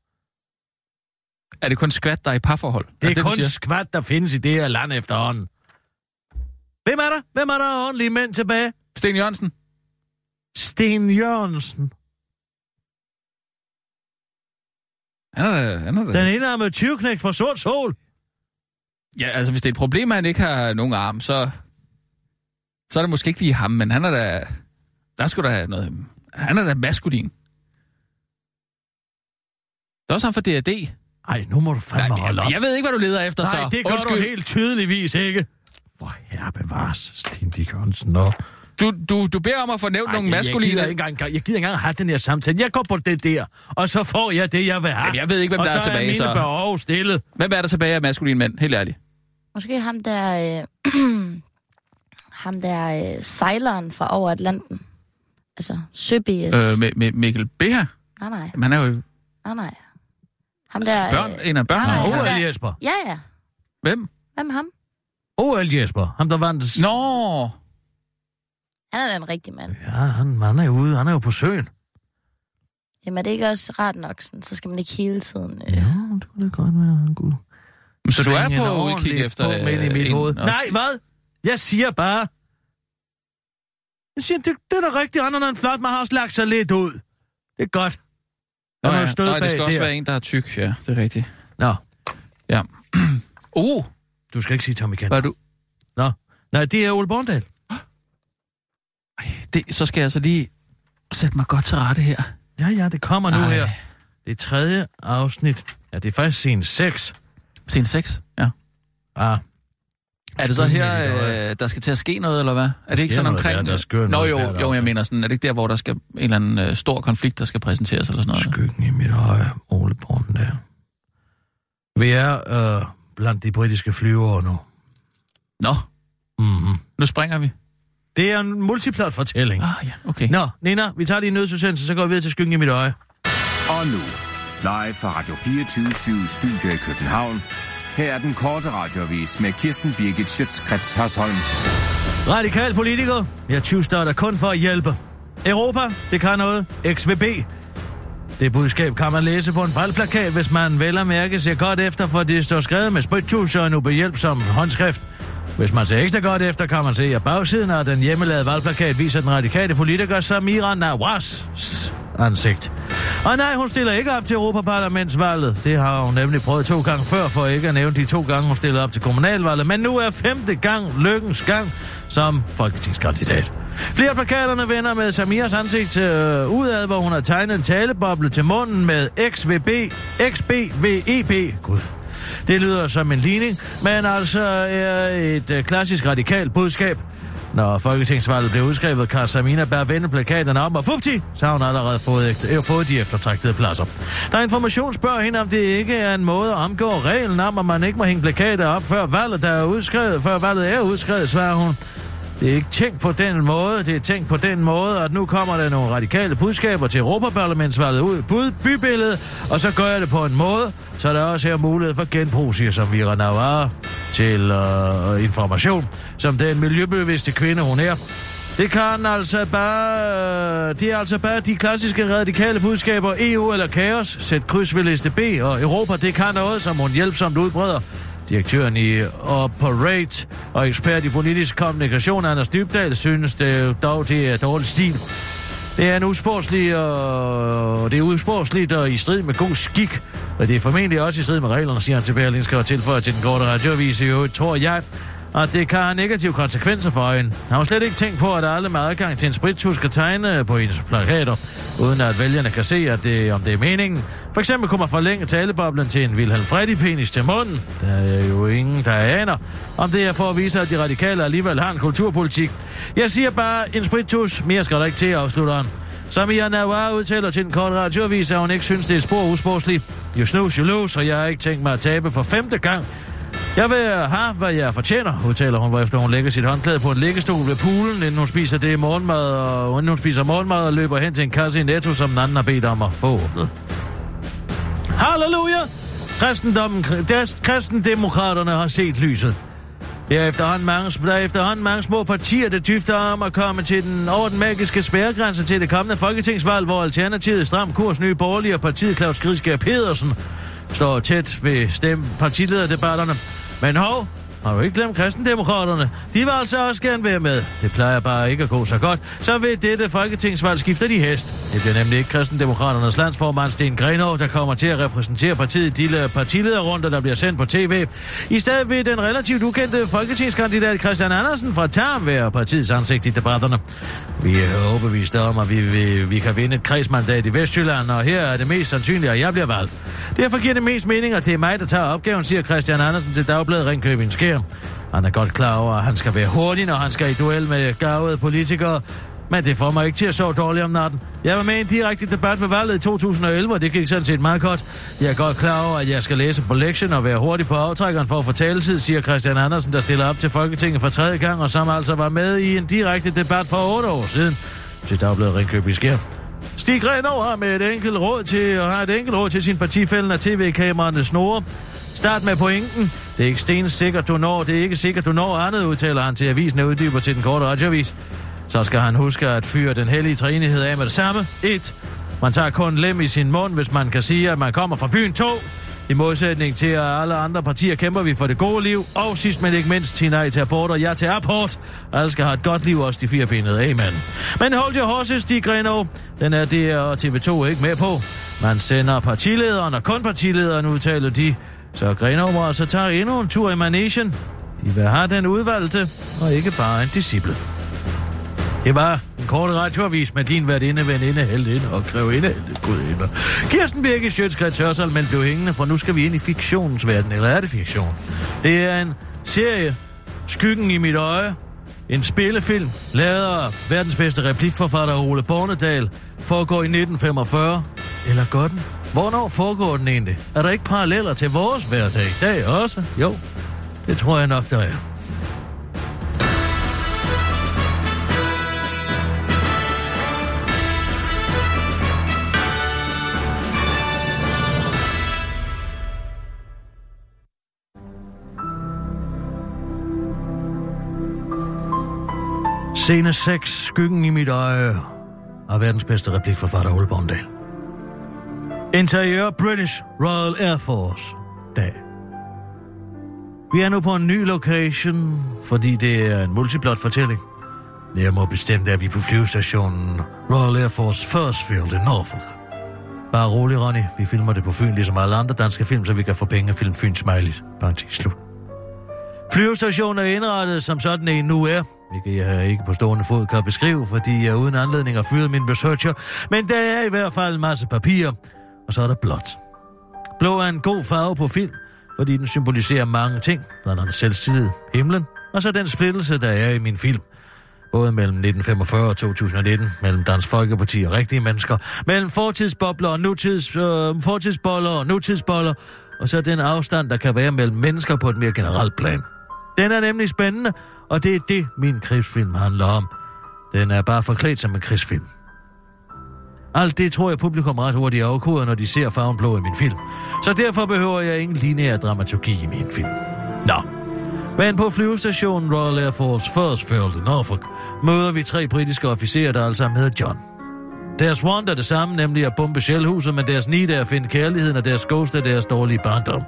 Er det kun skvat, der er i parforhold? Det er, er det, kun skvat, der findes i det her land efterhånden. Hvem er der? Hvem er der ordentlige mænd tilbage? Steen Jørgensen. Steen Jørgensen. Han er, han er den ene armede tyveknægt fra Sort Sol. Ja, altså, hvis det er et problem, at han ikke har nogen arm, så... Så er det måske ikke lige ham, men han er da... Der skulle da noget... Han er da maskulin. Det er også ham for D og D. Ej, nu må du fandme holde op. Jeg ved ikke, hvad du leder efter, nej, så. Nej, det gør undskyld. Du helt tydeligvis ikke. For herre bevares, Steen Dickonsen. Nå. Du, du, du beder om at få nævnt nogle maskuline... Jeg gider ikke engang, jeg gider ikke engang have den her samtale. Jeg går på det der, og så får jeg det, jeg vil have. Jamen, jeg ved ikke, hvem der er, er tilbage, så... Og så er mine behov stillet. Hvem er der tilbage af maskuline mænd? Helt ærligt. Måske ham der... Øh, ham der øh, sejleren fra over Atlanten. Altså, søbæs. Øh, med, med Mikkel Beha? Nej, nej. Men han er jo... Nej, nej. Ham der... Børn, øh... en af børnene. Ole oh, Jesper. Ja, ja. Hvem? Hvem ham? Ole Jesper. Ham, der vandt... Nå! Han er da en rigtig mand. Ja, han, han er jo ude. Han er jo på søen. Jamen, er det ikke også ret nok sådan? Så skal man ikke hele tiden... Øh... Ja, det kunne da godt være, han kunne... Så du er på udkig efter... På med i mit hoved. Nej, hvad? Jeg siger bare... Jeg siger, det, det er da rigtigt, han er en flot, man har også lagt sig lidt ud. Det er godt. Nå, ja. Nå, det skal også der. Være en, der er tyk. Ja, det er rigtigt. Nå. Ja. Oh! Du skal ikke sige Tommy Kent. Hvad er du? Nå. Nej, det er Ole Bornedal. Det, så skal jeg så lige sætte mig godt til rette her. Ja, ja, det kommer nu. Ej. Her. Det er tredje afsnit. Ja, det er faktisk scene seks. Scene seks, ja. Ah. Er det så her, øh, der skal til at ske noget, eller hvad? Er det, det ikke sådan omkring... Der, der Nå jo, jo, jeg mener sådan, er det ikke der, hvor der skal en eller anden øh, stor konflikt, der skal præsenteres, eller sådan noget? Skyggen i mit øje, Ole Bornedal. Vi er øh, blandt de britiske flyvere nu. Nå. Mm-hmm. Nu springer vi. Det er en multiplot fortælling. Ah, ja, okay. Nå, Nina, vi tager lige en nødsudsendelsen, så går vi videre til Skyggen i mit øje. Og nu, live fra Radio fireogtyve syv Studio i København. Her er den korte radioavis med Kirsten Birgit Schütz-Krets Hørsholm. Radikale politikere, jeg tyvstarter kun for at hjælpe. Europa, det kan noget. X V B. Det budskab kan man læse på en valgplakat, hvis man vel at mærke ser godt efter, for det står skrevet med sprittusser og en ubehjælpsom håndskrift. Hvis man ser ekstra godt efter, kan man se, at bagsiden af den hjemmelavede valgplakat viser den radikale politiker Samira Nawaz' ansigt. Og nej, hun stiller ikke op til Europaparlamentsvalget. Det har hun nemlig prøvet to gange før, for ikke at nævne de to gange, hun stillede op til kommunalvalget. Men nu er femte gang lykkens gang som folketingskandidat. Flere plakaterne vender med Samiras ansigt øh, udad, hvor hun har tegnet en taleboble til munden med X V B, X B V E B. Gud. Det lyder som en ligning, men altså er et øh, klassisk radikalt budskab. Når folketingsvalget blev udskrevet, kan Samina bare vende plakaterne om, og fufti, så har hun allerede fået, øh, fået de eftertragtede pladser. Der er information, spørger hende, om det ikke er en måde at omgå reglen om, at man ikke må hænge plakater op, før valget, der er udskrevet, før valget er udskrevet, svarer hun. Det er ikke tænkt på den måde, det er tænkt på den måde, at nu kommer der nogle radikale budskaber til Europaparlamentsvalget ud på bybilledet, og så gør jeg det på en måde, så der også her mulighed for genbrug, siger Samira Nawaz til uh, information, som den miljøbevidste kvinde hun er. Det kan altså bare, det er altså bare de klassiske radikale budskaber, E U eller kaos, sæt kryds ved liste B, og Europa, det kan noget, som hun hjælpsomt udbreder. Direktøren i Operate og ekspert i politisk kommunikation, Anders Dybdahl, synes det dog, det er dårlig stil. Det er en usportslig, og det er usportsligt og i strid med god skik, og det er formentlig også i strid med reglerne, siger han til Berlingske og tilføjer til den korte radioavis. I øvrigt tror jeg, og det kan have negative konsekvenser for øjen. Han har slet ikke tænkt på, at alle med adgang til en sprittus kan tegne på ens plakater, uden at vælgerne kan se, at det, om det er meningen. For eksempel kunne man forlænge taleboblen til en Wilhelm Freddy-penis til munden. Der er jo ingen, der aner, om det er for at vise, at de radikale alligevel har en kulturpolitik. Jeg siger bare en sprittus, mere skal der ikke til, afslutter han. Samira Nawaz udtaler til den korte radioavis, at hun ikke synes, det er spor usportsligt. You snooze, you lose, og jeg har ikke tænkt mig at tabe for femte gang. Jeg vil have, hvad jeg fortjener, udtaler hun, hvorefter hun lægger sit håndklæde på en læggestol ved poolen, inden hun spiser det morgenmad, og inden hun spiser morgenmad og løber hen til en kasse i Netto, som den anden har bedt om at få åbnet. Halleluja! Kristendemokraterne har set lyset. Der er efterhånden mange, der er efterhånden mange små partier, der dyfter om at komme til den, over den magiske spærregrænse til det kommende folketingsvalg, hvor Alternativet, Stram Kurs, Nye Borgerlige og partiet Claus Griskær Pedersen står tæt ved stemme partilederdebatterne. Men hov, har du ikke glemt kristendemokraterne? De vil altså også gerne være med. Det plejer bare ikke at gå så godt. Så ved dette folketingsvalg skifter de hest. Det bliver nemlig ikke kristendemokraternes landsformand Steen Grenov, der kommer til at repræsentere partiet i de partilederrunder, der bliver sendt på tv. I stedet vil den relativt ukendte folketingskandidat Christian Andersen fra Tarm være partiets ansigt i debatterne. Vi er overbeviste om, at vi, vi, vi kan vinde et kredsmandat i Vestjylland, og her er det mest sandsynligt, at jeg bliver valgt. Derfor giver det mest mening, at det er mig, der tager opgaven, siger Christian Andersen til Dagbladet Ringkøbing Skær. Han er godt klar over, at han skal være hurtig, når han skal i duel med gavede politikere. Men det får mig ikke til at sove dårligt om natten. Jeg var med i en direkte debat ved valget i to tusind og elleve, og det gik sådan set meget godt. Jeg er godt klar over, at jeg skal læse på lektien og være hurtig på aftrækkeren for at få taletid, siger Christian Andersen, der stiller op til Folketinget for tredje gang, og som altså var med i en direkte debat for otte år siden. Til Dagbladet Ringkøbing Skær. Stig Grenov har med et enkelt råd til, og har et enkelt råd til sin partifælden af tv-kameraerne snore. Start med pointen. Det er ikke stensikkert, du når. Det er ikke sikkert, du når andet, udtaler han til avisen og uddyber til den korte radioavis. Så skal han huske at fyre den hellige treenighed af med det samme. et. Man tager kun lem i sin mund, hvis man kan sige, at man kommer fra byen. to. I modsætning til alle andre partier kæmper vi for det gode liv. Og sidst men ikke mindst, til nej til abort og ja til abort. Alle skal have et godt liv, også de firebindede. Amen. Men hold your horses, Steen Grenov. Den er D R og T V to ikke med på. Man sender partilederen, og kun partilederen udtaler de. Så Grenov må altså tage endnu en tur i manation. De vil have den udvalgte, og ikke bare en disciple. Det var en kort radioavis med din værtinde, veninde, heldinde og grevinde, gudinde. Kirsten Birgit Schütz-Krets Hørsholm, men blev hængende, for nu skal vi ind i fiktionens verden, eller er det fiktion? Det er en serie, Skyggen i mit øje, en spillefilm, lavet af verdens bedste replikforfatter Ole Bornedal, foregår i nitten femogfyrre, eller går den? Hvornår foregår den egentlig? Er der ikke paralleller til vores hverdag i dag også? Jo, det tror jeg nok, der er. Scene seks, Skyggen i mit øje, af verdens bedste replikforfatter Ole Bornedal. Interiør British Royal Air Force dag. Vi er nu på en ny location, fordi det er en multiplot fortælling. Nærmere bestemt er vi på flyvestationen Royal Air Force Fursfield i Norfolk. Bare rolig, Ronny. Vi filmer det på Fyn, ligesom alle andre danske film, så vi kan få penge at filme Fyn smileyt. Parti slut. Flyvestationen er indrettet, som sådan en nu er. Hvilket jeg ikke på stående fod kan beskrive, fordi jeg uden anledning har fyret min researcher. Men der er i hvert fald en masse papirer, og så er der blåt. Blå er en god farve på film, fordi den symboliserer mange ting, blandt andet selvtillid, himlen, og så den splittelse, der er i min film. Både mellem nitten femogfyrre og to tusind nitten, mellem Dansk Folkeparti og rigtige mennesker, mellem fortidsbobler og nutids, øh, fortidsboller og nutidsboller, og så den afstand, der kan være mellem mennesker på et mere generelt plan. Den er nemlig spændende, og det er det, min krigsfilm handler om. Den er bare forklædt som en krigsfilm. Alt det tror jeg publikum ret hurtigt afkoder, når de ser farven blå i min film. Så derfor behøver jeg ingen lineær dramaturgi i min film. Nå. Men på flyvestationen Royal Air Force Fursfield i Norfolk møder vi tre britiske officerer, der alle sammen hedder John. Deres want er det samme, nemlig at bombe Shellhuset, men deres need er at finde kærligheden, og deres ghost er deres dårlige barndom.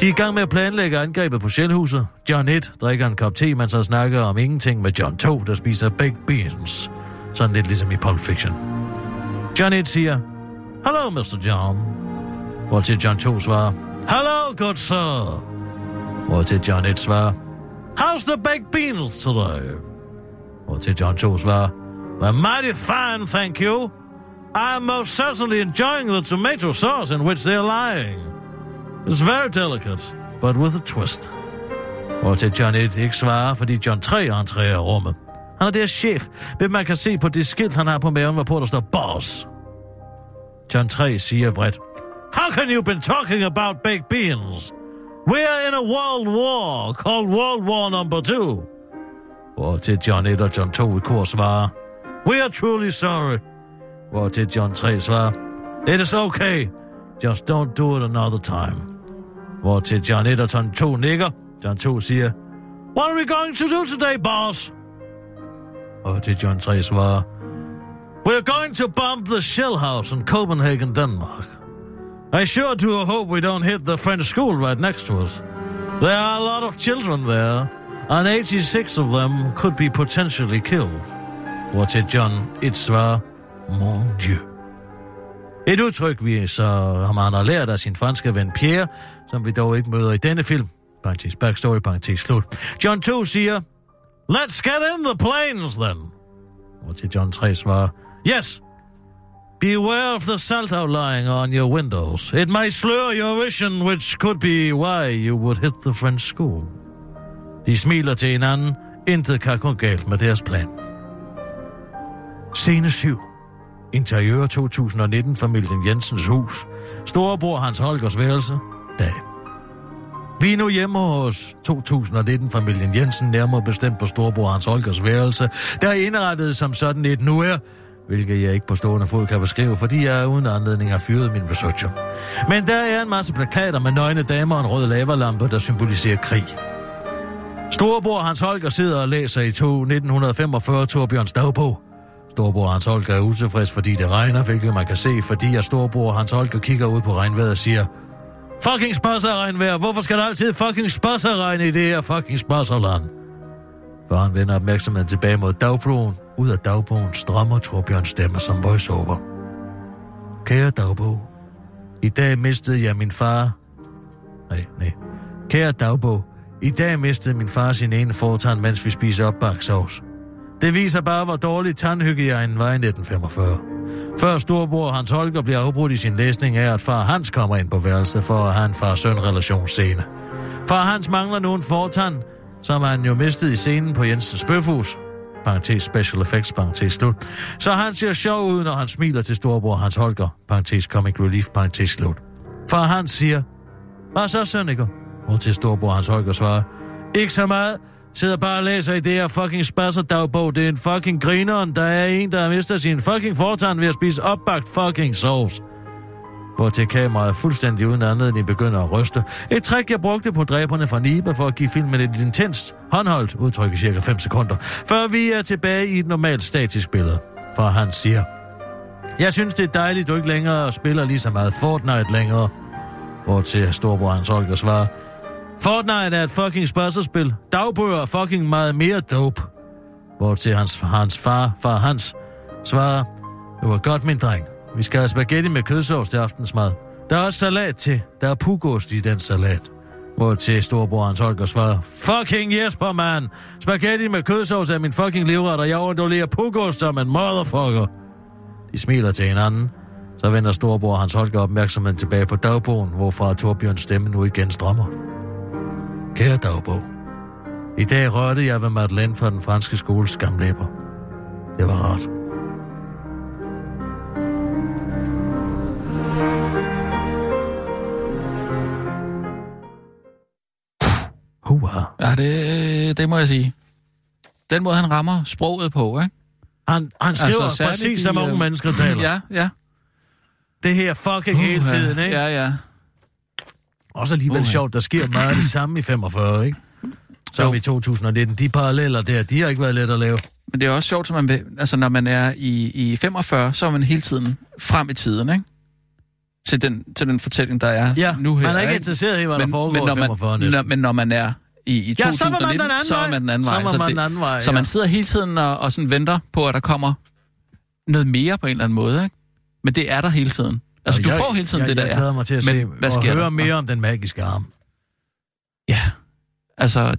De er i gang med at planlægge angrebet på Shellhuset. John et drikker en kop te, mens han snakker om ingenting med John to, der spiser baked beans. Sådan lidt ligesom i Pulp Fiction. John et siger, "Hello, mister John." Hvortil John to svarer, "Hello, good sir." Hvortil John et svarer, "How's the baked beans today?" Hvortil John to svarer, "They're mighty fine, thank you. I'm most certainly enjoying the tomato sauce in which they're lying. It's very delicate, but with a twist." Og til John et ikke svarer, fordi John tre entrerer rummet. Han er deres chef, men man kan se på det skilt, han har på maven, hvorpå der står boss. John tre siger vredt, "How can you been talking about baked beans? We're in a world war called World War Number Two." Og til John et og John to i kor svarer, "We are truly sorry." Og til John tre svarer, "It is okay. Just don't do it another time." Hvor til John et og John to nikker. John to siger, "What are we going to do today, boss?" Og til John tre svarer, "We're going to bomb the Shell House in Copenhagen, Denmark. I sure do hope we don't hit the French school right next to us. There are a lot of children there, and eighty-six of them could be potentially killed." Hvor til John et svarer, "Mon Dieu." Et udtryk, vi så har man lært af sin franske ven Pierre, som vi dog ikke møder i denne film. Parenthes backstory, parenthes slut. John to siger, "Let's get in the planes, then." Og til John tre svarer, "Yes. Beware of the salt outlying on your windows. It may slur your vision, which could be why you would hit the French school." De smiler til hinanden. Intet kan gå galt med deres plan. Scene syv. Interiør to tusind nitten, familien Jensens hus. Storebror Hans Holgers værelse. Dag. Vi er nu hjemme hos to tusind nitten, familien Jensen, nærmere bestemt på storebror Hans Holgers værelse, der er indrettet som sådan et nu er, hvilket jeg ikke på stående fod kan beskrive, fordi jeg uden anledning har fyret min researcher. Men der er en masse plakater med nøgne damer og en rød lavalampe, der symboliserer krig. Storbror Hans Holger sidder og læser i nitten femogfyrre Torbjørns dagbog. Storbror Hans Holger er utilfreds, fordi det regner, hvilket man kan se, fordi at storbror Hans Holger kigger ud på regnvejret og siger: fucking sparserregnvejr, hvorfor skal der altid fucking sparserregne i det her fucking sparserland? For han vender opmærksomheden tilbage mod dagbroen. Ud af dagbogen strammer Torbjørns stemme som voiceover. Kære dagbog, i dag mistede jeg min far... Nej, nej. Kære dagbog, i dag mistede min far sin ene fortand, mens vi spiser opbaksovs. Det viser bare, hvor dårlig tandhygiejnen var i nitten femogfyrre. Før storbror Hans Holger bliver afbrudt i sin læsning af, at far Hans kommer ind på værelset for at have en far-søn-relationsscene. Far Hans mangler nu en fortand, som han jo mistede i scenen på Jensens Bøfhus. Parenthes special effects, parenthes slut. Så han ser sjov ud, når han smiler til storbror Hans Holger. Parenthes comic relief, parenthes slut. Far Hans siger: hvad så, Sønneke? Og til storbror Hans Holger svarer: ikke så meget. Sidder bare og læser i det her fucking spasserdagbog. Det er en fucking grineren. Der er en, der har mistet sin fucking fortand ved at spise opbagt fucking sovs. Hvortil kameraet fuldstændig uden anledning begynder at ryste. Et trick, jeg brugte på Dræberne fra Nibe for at give filmen et intenst håndholdt udtryk i cirka fem sekunder, før vi er tilbage i et normalt statisk billede. For han siger: jeg synes, det er dejligt, du ikke længere spiller lige så meget Fortnite længere. Hvortil storbror Hans Holger svarer: Fortnite er et fucking spørgsmålspil. Dagbøger er fucking meget mere dope. Hvortil hans, hans far, far Hans, svarer: det var godt, min dreng. Vi skal have spaghetti med kødsovs til aftensmad. Der er også salat til. Der er pukost i den salat. Hvortil storbror Hans Holger svarer: fucking Jesper, mand! Spaghetti med kødsovs er min fucking livret, og jeg overdolerer pukost som en motherfucker. De smiler til hinanden. Så vender storbror Hans Holger opmærksomheden tilbage på dagbogen, hvorfra Torbjørns stemme nu igen strømmer. Kære dagbog. I dag rørte jeg ved Madeleine fra den franske skoles skamlæber. Det var rart. Hua. Ja, det, det må jeg sige. Den måde, han rammer sproget på, ikke? Han, han skriver altså præcis, som unge mennesker taler. Ja, ja. Det her fucking uh, hele tiden, ikke? Ja, ja. Også alligevel uh, sjovt, der sker meget af det samme i femogfyrre, ikke? Som i to tusind nitten. De paralleller der, de har ikke været let at lave. Men det er også sjovt, at man, altså, når man er i, i femogfyrre, så er man hele tiden frem i tiden, ikke? Til den, til den fortælling, der er ja, nu her. Man er ikke interesseret i, hvad der men, foregår i femogfyrre næsten. Når, men når man er i, i ja, to tusind nitten, så er man den anden vej. Så, man så, det, anden vej, ja. Så man sidder hele tiden og, og sådan venter på, at der kommer noget mere på en eller anden måde, ikke? Men det er der hele tiden. Altså, og du jeg, får hele tiden jeg, det, der jeg er. Jeg glæder mig til at men, se hvad og høre der? Mere om den magiske arm. Ja, altså...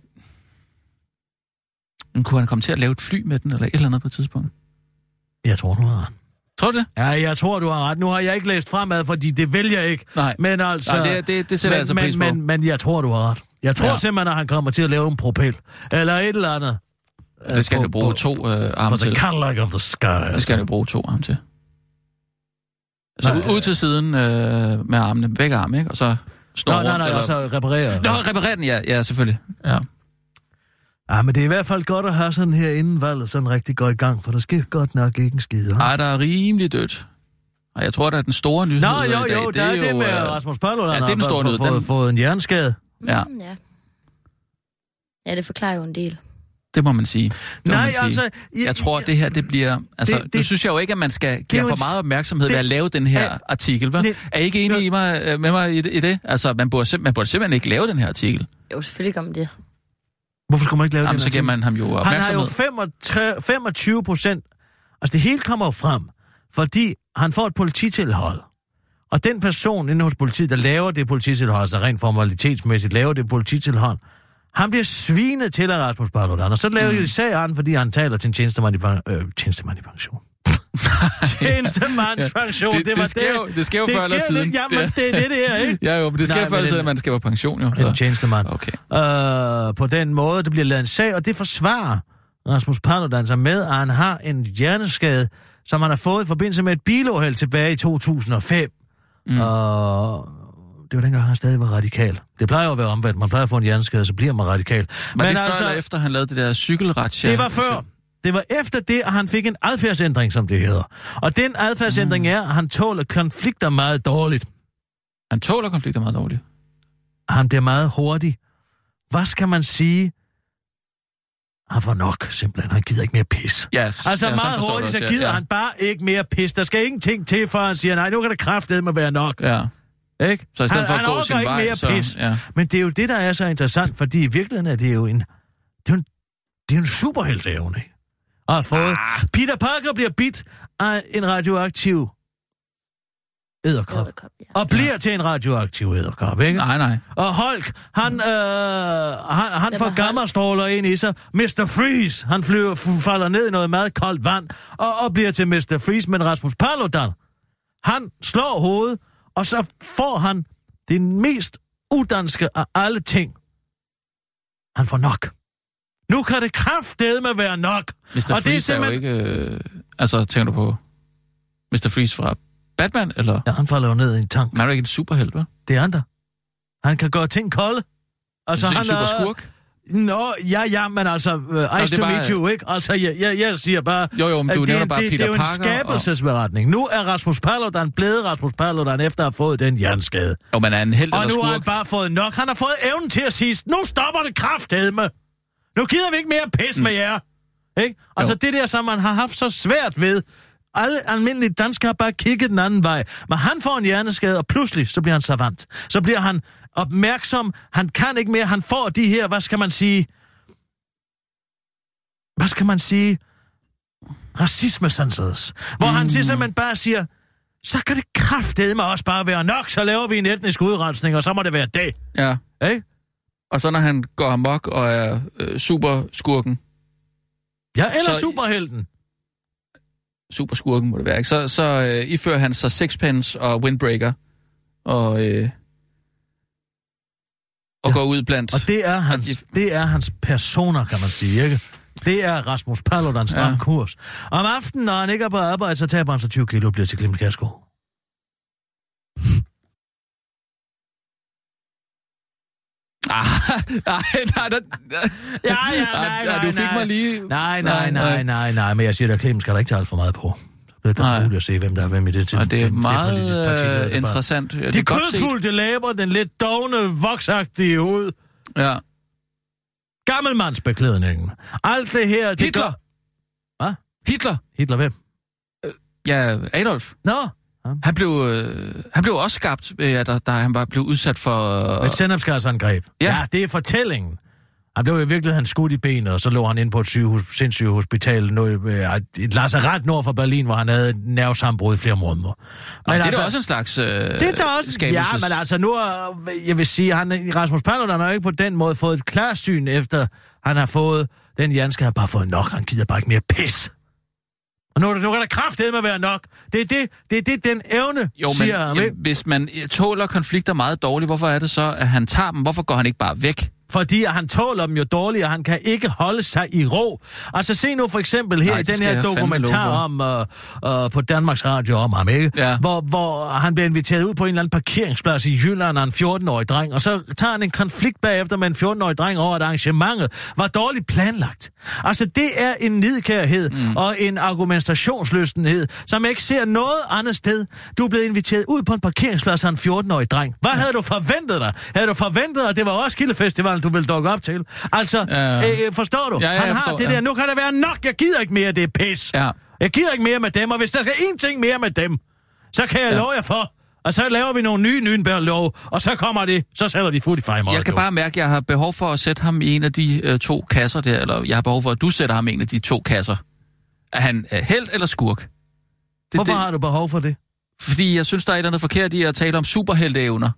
Kunne han komme til at lave et fly med den, eller et eller andet på et tidspunkt? Jeg tror, nu har han. Tror du det? Ja, jeg tror, du har ret. Nu har jeg ikke læst fremad, fordi det vælger jeg ikke. Nej, men altså, Nej det, det, det sætter men, jeg altså pris på. Men, men, men jeg tror, du har ret. Jeg tror ja. simpelthen, at han kommer til at lave en propel. Eller et eller andet. Det skal han jo bruge to øh, arme til. Of the sky, det skal han jo bruge to arme til. Så nej, ud til siden øh, med armene, begge arme, ikke? Og så snor rundt. Nej, nej, nej, og så reparere. Nå, reparere den, ja, ja selvfølgelig. Ja. Ja, men det er i hvert fald godt at have sådan her inden valget sådan rigtig går i gang, for der sker godt nok ikke en skide. Nej, der er rimelig dødt. Og jeg tror, der er den store nyhed i dag. Nå, jo, jo, det er det med Rasmus Paludan. Ja, det er den store nyhed. Han har fået en hjerneskade. Ja. Ja, det forklarer jo en del. Det må man sige. Det Nej, man sige. altså... Jeg, jeg tror, det her, det bliver... Altså, det, det, nu synes jeg jo ikke, at man skal give for meget opmærksomhed det, ved at lave den her at, artikel, hva'? Er I ikke enige det, i mig, med mig i, i det? Altså, man burde, man burde simpelthen ikke lave den her artikel. Jo, selvfølgelig om det. Hvorfor skulle man ikke lave Jamen, den artikel? Så giver man ham jo opmærksomhed. Han har jo femogtyve procent... Altså, det hele kommer jo frem, fordi han får et polititilhold. Og den person inde hos politiet, der laver det polititilhold, altså rent formalitetsmæssigt laver det polititilhold... Han bliver svinet til af Rasmus Paludan, og så laver mm. de sagen, fordi han taler til en tjenestemand i pension. Øh, tjenestemand i pension. Tjenestemands pension, ja, det, det, det var sker det. Jo, det sker jo før eller siden. Lidt, jamen, det er det, det her, ikke? Ja, jo, men det sker Nej, før eller siden, at man skal på pension, jo. Det er en tjenestemand. Okay. Øh, på den måde, det bliver lavet en sag, og det forsvarer Rasmus Paludan sig med, at han har en hjerneskade, som han har fået i forbindelse med et biluheld tilbage i to tusind og fem. Mm. Og... Det var dengang, han stadig var radikal. Det plejer jo at være omvendt. Man plejer at få en hjerneskade, så bliver man radikal. Var det Men før altså, eller efter, han lavede det der cykelratsja? Det var før. Det var efter det, at han fik en adfærdsændring, som det hedder. Og den adfærdsændring mm. er, at han tåler konflikter meget dårligt. Han tåler konflikter meget dårligt? Han bliver meget hurtig. Hvad skal man sige? han får nok, simpelthen. Han gider ikke mere pis. Yes, altså yes, meget hurtigt, så gider ja. han bare ikke mere pis. Der skal ingenting til, for han siger, nej, nu kan det kraftedeme være nok. Ja. Ikke? Så i stedet han, for at han gå sin ikke vej, mere så... pis. Ja. Men det er jo det, der er så interessant, fordi i virkeligheden er det jo en... Det er jo en, det er en superheltevne, ikke? Og har fået... Ah. Peter Parker bliver bidt af en radioaktiv... Edderkop. Edderkop ja. Og bliver ja. til en radioaktiv edderkop, ikke? Nej, nej. Og Holger, han, øh, han, han får gammastråler ind i sig. mister Freeze, han flyver, falder ned i noget meget koldt vand, og, og bliver til mister Freeze, men Rasmus Paludan, han slår hovedet, og så får han det mest udanske af alle ting. Han får nok. Nu kan det kraftedeme være nok. mister Og Freeze det er, simpelthen... er jo ikke... Altså, tænker du på mister Freeze fra Batman, eller? Ja, han falder jo ned i en tank. Men er jo ikke en superhelt, hva'? Det er andre. Han kan gøre ting kolde. Altså, han er... En superskurk? Nå, ja, ja, men altså... Uh, ice Nå, to bare... meet you, ikke? Altså, jeg, jeg, jeg siger bare... Jo, jo, men du nævner bare det, Peter Parker. Det er jo en skabelsesberetning. Og... Nu er Rasmus Paludan blevet Rasmus Paludan, efter at have fået den hjerneskade. Jo, men er han helt eller skurk? Og nu har han bare fået nok. Han har fået evnen til at sige, nu stopper det kraftedme. Nu gider vi ikke mere pis mm. med jer. Ikke? Altså, jo. det der, som man har haft så svært ved... Alle almindelige danskere har bare kigget den anden vej. Men han får en hjerneskade, og pludselig, så bliver han savant. Så bliver han opmærksom. Han kan ikke mere. Han får de her, hvad skal man sige... Hvad skal man sige? Racisme-sanses. Hvor mm. han simpelthen bare siger, så kan det kraftedeme også bare være nok, så laver vi en etnisk udrensning, og så må det være det. Ja. Ikke? Og så når han går amok og er øh, superskurken. Ja, eller så... superhelten. Superskurken må det være, ikke? Så, så øh, ifører han sig sixpence og windbreaker og, øh, og ja. går ud blandt... Og det er hans, de... det er hans personer, kan man sige, ikke? Det er Rasmus Paludans stram ja. kurs. Om aftenen, når han ikke er på arbejde, så taber han så tyve kilo og bliver til Glimt Kjærsgaard. Ah, nej, nej, nej, ja, ja, nej, nej, du fik nej. mig lige... Nej, nej, nej, nej, nej, men jeg siger, at Clemen skal der ikke tale for meget på. Så bliver det muligt at se, hvem der er hvem i det til. Og det er meget parti, interessant. Ja, de kødfulde læber, den lidt dogne, voksagtige hud. Ja. Gammelmandsbeklædningen. Alt det her... De Hitler! Gør... Hvad? Hitler! Hitler hvem? Øh, ja, Adolf. Nå? Han blev, øh, han blev også skabt, øh, da, da han var blevet udsat for... Øh... Et sennepsgasangreb. Ja. ja, det er fortællingen. Han blev i virkeligheden skudt i benet, og så lå han inde på et sygehus, sindssyge hospital, øh, et lazaret nord for Berlin, hvor han havde et nervesambrud i flere måneder. Men det er altså, da også en slags øh, det er da også, skabelses... Ja, men altså nu er, jeg vil sige, han, Rasmus Paludan har ikke på den måde fået et klarsyn, efter han har fået... Den Janske har bare fået nok, han gider bare ikke mere pis. Og nu, nu kan der kraftedeme være nok. Det er det, det, er det den evne, jo, men, siger han. Jamen, hvis man tåler konflikter meget dårligt, hvorfor er det så, at han tager dem? Hvorfor går han ikke bare væk? Fordi han tåler dem jo dårligt, og han kan ikke holde sig i ro. Altså se nu for eksempel her Nej, i den her dokumentar om øh, øh, på Danmarks Radio om ham, ikke? Ja. Hvor, hvor han bliver inviteret ud på en eller anden parkeringsplads i Jylland af en fjorten-årig dreng, og så tager han en konflikt bagefter med en fjorten-årig dreng over, at arrangementet var dårligt planlagt. Altså det er en nidkærhed mm. og en argumentationslystenhed, som ikke ser noget andet sted. Du er blevet inviteret ud på en parkeringsplads af en fjorten-årig dreng. Hvad ja. havde du forventet dig? Havde du forventet, at det var også Kildefestivalen, du vil dukke op til. Altså, ja. øh, forstår du? Ja, ja, han har forstår, det der, ja. nu kan det være nok, jeg gider ikke mere, det er pis. Ja. Jeg gider ikke mere med dem, og hvis der skal én ting mere med dem, så kan jeg ja. love jer for, og så laver vi nogle nye Nürnberg-lov, og så kommer det, så sætter de fuld i fejl. Jeg kan bare mærke, at jeg har behov for at sætte ham i en af de øh, to kasser der, eller jeg har behov for, at du sætter ham i en af de to kasser. Er han øh, helt eller skurk? Det, Hvorfor det... har du behov for det? Fordi jeg synes, der er et eller andet forkert i at tale om superhelteevner.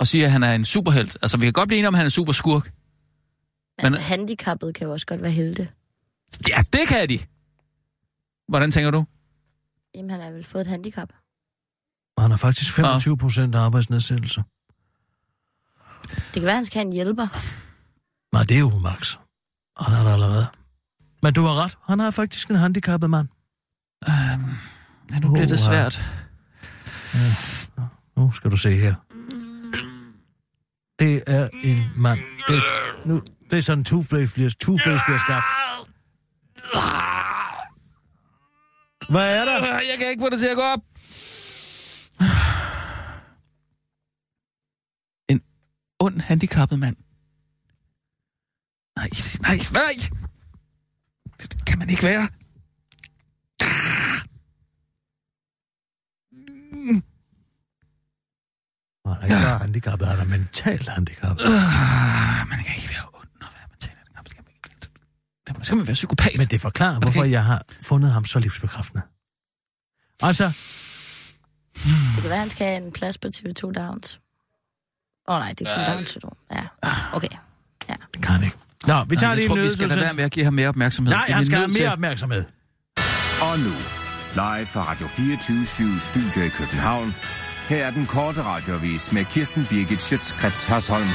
Og siger, at han er en superhelt. Altså, vi kan godt blive enige om, han er en superskurk. Men altså, handicappede kan jo også godt være helte. Ja, det kan de. Hvordan tænker du? Jamen, han har vel fået et handicap. Han har faktisk femogtyve procent af arbejdsnedsættelse. Det kan være, han skal have en hjælper. Nej, det er jo Max. Han har det allerede. Men du har ret. Han har faktisk en handicappet mand. Øh, ja, nu oh, bliver det svært. Ja. Ja. Nu skal du se her. Det er en mand. Det er, nu, det er sådan, Two-Face bliver, Two-Face bliver skabt. Hvad er der? Jeg kan ikke få det til at gå op. En ond handicappet mand. Nej, nej, nej! Det kan man ikke være. Ah. Mm. Man er ikke bare handicappet, han er mentalt handicappet. Uh, man kan ikke være ond at være mentalt handicappet. Skal man ikke. Skal man være psykopat? Men det forklarer, hvorfor jeg har fundet ham så livsbekræftende. Altså... Det kan være, han skal have en plads på T V to Downs. Åh oh, nej, det er kun ja. Downs-syndrom. Ja, okay. Ja. Det kan han ikke. Nå, vi tager Nå, lige en nødvendig. Jeg tror, vi skal lade være med at give ham mere opmærksomhed. Nej, han skal have mere til. opmærksomhed. Og nu, live fra Radio fireogtyve syv Studio i København. Her er den korte radioavis med Kirsten Birgit Schütz-Krets Hørsholm.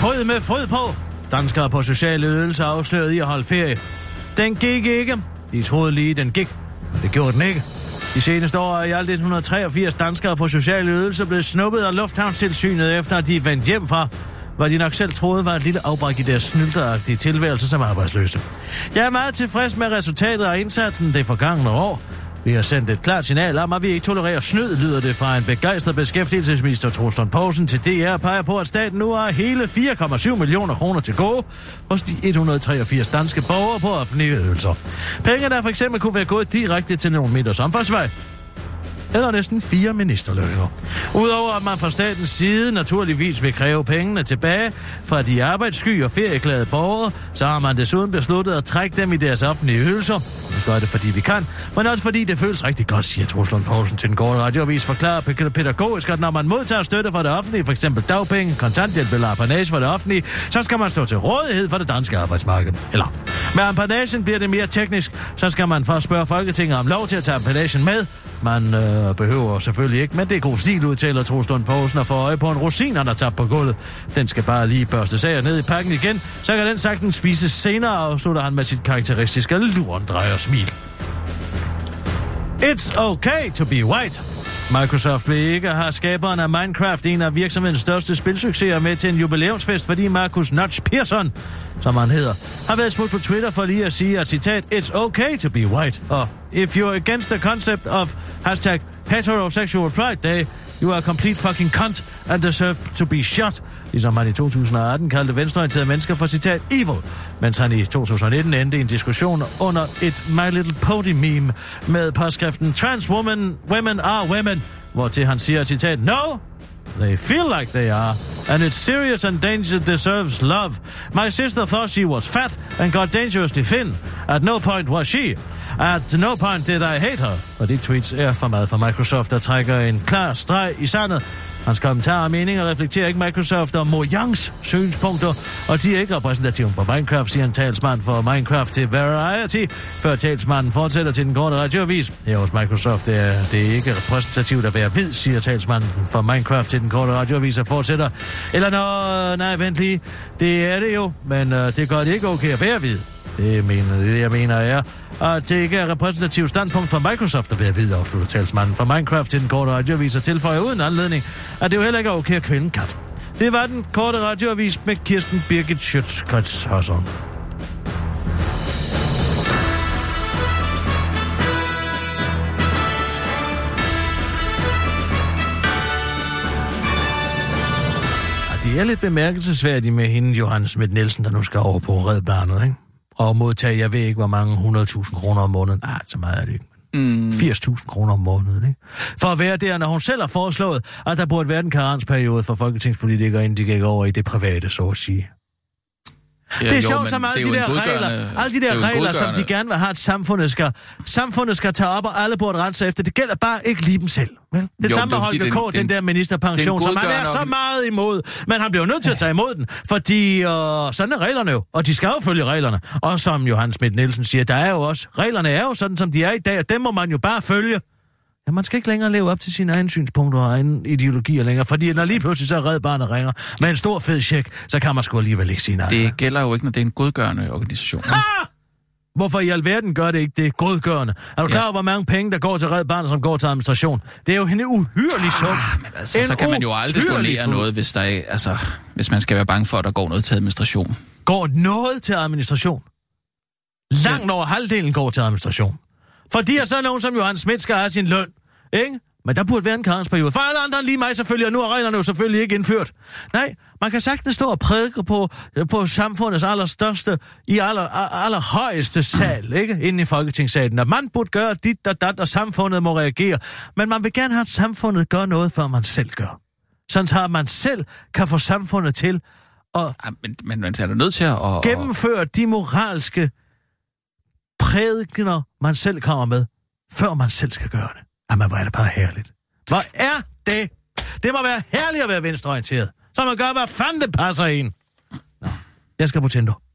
Fryd med fryd på. Danskere på sociale ydelser afsløret i at holde ferie. Den gik ikke. De troede lige, den gik. Men det gjorde den ikke. De seneste år er i alt et hundrede og treogfirs danskere på sociale ydelser blevet snuppet af lufthavnstilsynet, efter at de vendte hjem fra, hvad de nok selv troede var et lille afbræk i deres snylteragtige tilværelse som arbejdsløse. Jeg er meget tilfreds med resultatet af indsatsen det forgangne år. Vi har sendt et klart signal om, at vi ikke tolererer snyd, lyder det fra en begejstret beskæftigelsesminister Troels Lund Poulsen til D R, peger på, at staten nu har hele fire komma syv millioner kroner til gode hos de et hundrede og treogfirs danske borgere på offentlige ydelser. Penge, der for eksempel kunne være gået direkte til nogle meters omfartsvej, eller næsten fire ministerlønninger. Udover at man fra statens side naturligvis vil kræve pengene tilbage fra de arbejdssky og ferieklade borgere, så har man desuden besluttet at trække dem i deres offentlige ydelser. Vi gør det, fordi vi kan, men også fordi det føles rigtig godt, siger Troels Lund Poulsen til den korte radioavis, forklarer pædagogisk, at når man modtager støtte fra det offentlige, f.eks. dagpenge, kontanthjælp eller apanage fra det offentlige, så skal man stå til rådighed for det danske arbejdsmarked. Eller med apanagen bliver det mere teknisk, så skal man først spørge Folketinget om lov til at tage apanagen med. Man øh, behøver selvfølgelig ikke, men det er god stil, udtaler Troels Lund Poulsen og får øje på en rosin, han har tabt på gulvet. Den skal bare lige børstes af og ned i pakken igen, så kan den sagtens spises senere, afslutter han med sit karakteristiske lurendrejer smil. It's okay to be white. Microsoft vil ikke have skaberen af Minecraft, en af virksomhedens største spilsucceser, med til en jubilæumsfest, fordi Marcus Notch Pearson, som han hedder, har været smut på Twitter for lige at sige, at citat, it's okay to be white, og if you're against the concept of hashtag heterosexual pride day, you are complete fucking cunt and deserve to be shot, ligesom han i to tusind og atten kaldte venstreorienterede mennesker for citat evil, mens han i to tusind og nitten endte en diskussion under et My Little Pony meme med påskriften trans women, women are women, hvor til han siger citat, no, they feel like they are, and it's serious and danger deserves love. My sister thought she was fat and got dangerously thin. At no point was she. At no point did I hate her. Og de tweets er for meget fra Microsoft, der trækker en klar streg i sandet. Hans kommentarer og meninger reflekterer ikke Microsoft og Mojangs synspunkter, og de er ikke repræsentative for Minecraft, siger en talsmand for Minecraft til Variety, før talsmanden fortsætter til den korte radioavis. Her hos Microsoft er det ikke repræsentativt at være hvid, siger talsmanden for Minecraft til den korte radioavis og fortsætter. Eller nå, nej, vent lige, det er det jo, men øh, det gør det ikke okay at være hvid. Det, mener, det jeg mener er, at det ikke er repræsentativt standpunkt fra Microsoft at være hvid, afslutter talsmanden fra Minecraft til den korte radioavis og tilføjer uden anledning, at det jo heller ikke er okay at kvinde kat. Det var den korte radioavis med Kirsten Birgit Schütz-Krets Hørsholm. Det er lidt bemærkelsesværdigt med hende, Johanne Schmidt-Nielsen, der nu skal over på Red Barnet, ikke? Og modtage, jeg ved ikke, hvor mange hundrede tusind kroner om måneden. Nej, så meget er det ikke. Mm. firs tusind kroner om måneden, ikke? For at være der, når hun selv har foreslået, at der burde være en karensperiode for folketingspolitikere, inden de gik over i det private, så at sige. Ja, det er jo, sjovt, som alle de der regler, alle de der regler, som de gerne vil have, at samfundet skal, samfundet skal tage op, og alle burde rette sig efter. Det gælder bare ikke lige dem selv. Vel? Det jo, samme med Holger K., den, den der ministerpension, som han er så meget imod. Men han bliver nødt til at tage imod den, fordi øh, sådan er reglerne jo, og de skal jo følge reglerne. Og som Johanne Schmidt-Nielsen siger, der er jo også, reglerne er jo sådan, som de er i dag, og dem må man jo bare følge. Ja, man skal ikke længere leve op til sine egne synspunkter og egne ideologier længere, fordi når lige pludselig så Red Barnet ringer med en stor fed check, så kan man sgu alligevel ikke sige nej. Det gælder jo ikke, når det er en godgørende organisation. Ah! Hvorfor i alverden gør det ikke? Det er godgørende. Er du klar over, ja. hvor mange penge, der går til Red Barnet, som går til administration? Det er jo en uhyrelig sum. Ah, men altså, så kan man jo aldrig storlere noget, hvis, der er, altså, hvis man skal være bange for, at der går noget til administration. Går noget til administration? Langt over halvdelen går til administration. Fordi er sådan nogen som Johan Schmidt skal have sin løn, ikke? Men der burde være en karensperiode. For alle andre end lige mig selvfølgelig, og nu er reglerne jo selvfølgelig ikke indført. Nej, man kan sagtens stå og prædike på, på samfundets allerstørste, i aller, allerhøjeste sal, ikke? Inde i Folketingssalen. Og man burde gøre dit og dat, og samfundet må reagere. Men man vil gerne have, at samfundet gør noget, før man selv gør. Sådan så man selv kan få samfundet til at... Ja, men, men man er da nødt til at... Og, gennemføre de moralske prædikener, man selv kommer med, før man selv skal gøre det. Jamen, hvor er det bare herligt. Hvor er det? Det må være herligt at være venstreorienteret. Så man gør, hvad fanden det passer en. Nå, jeg skal på Tinder.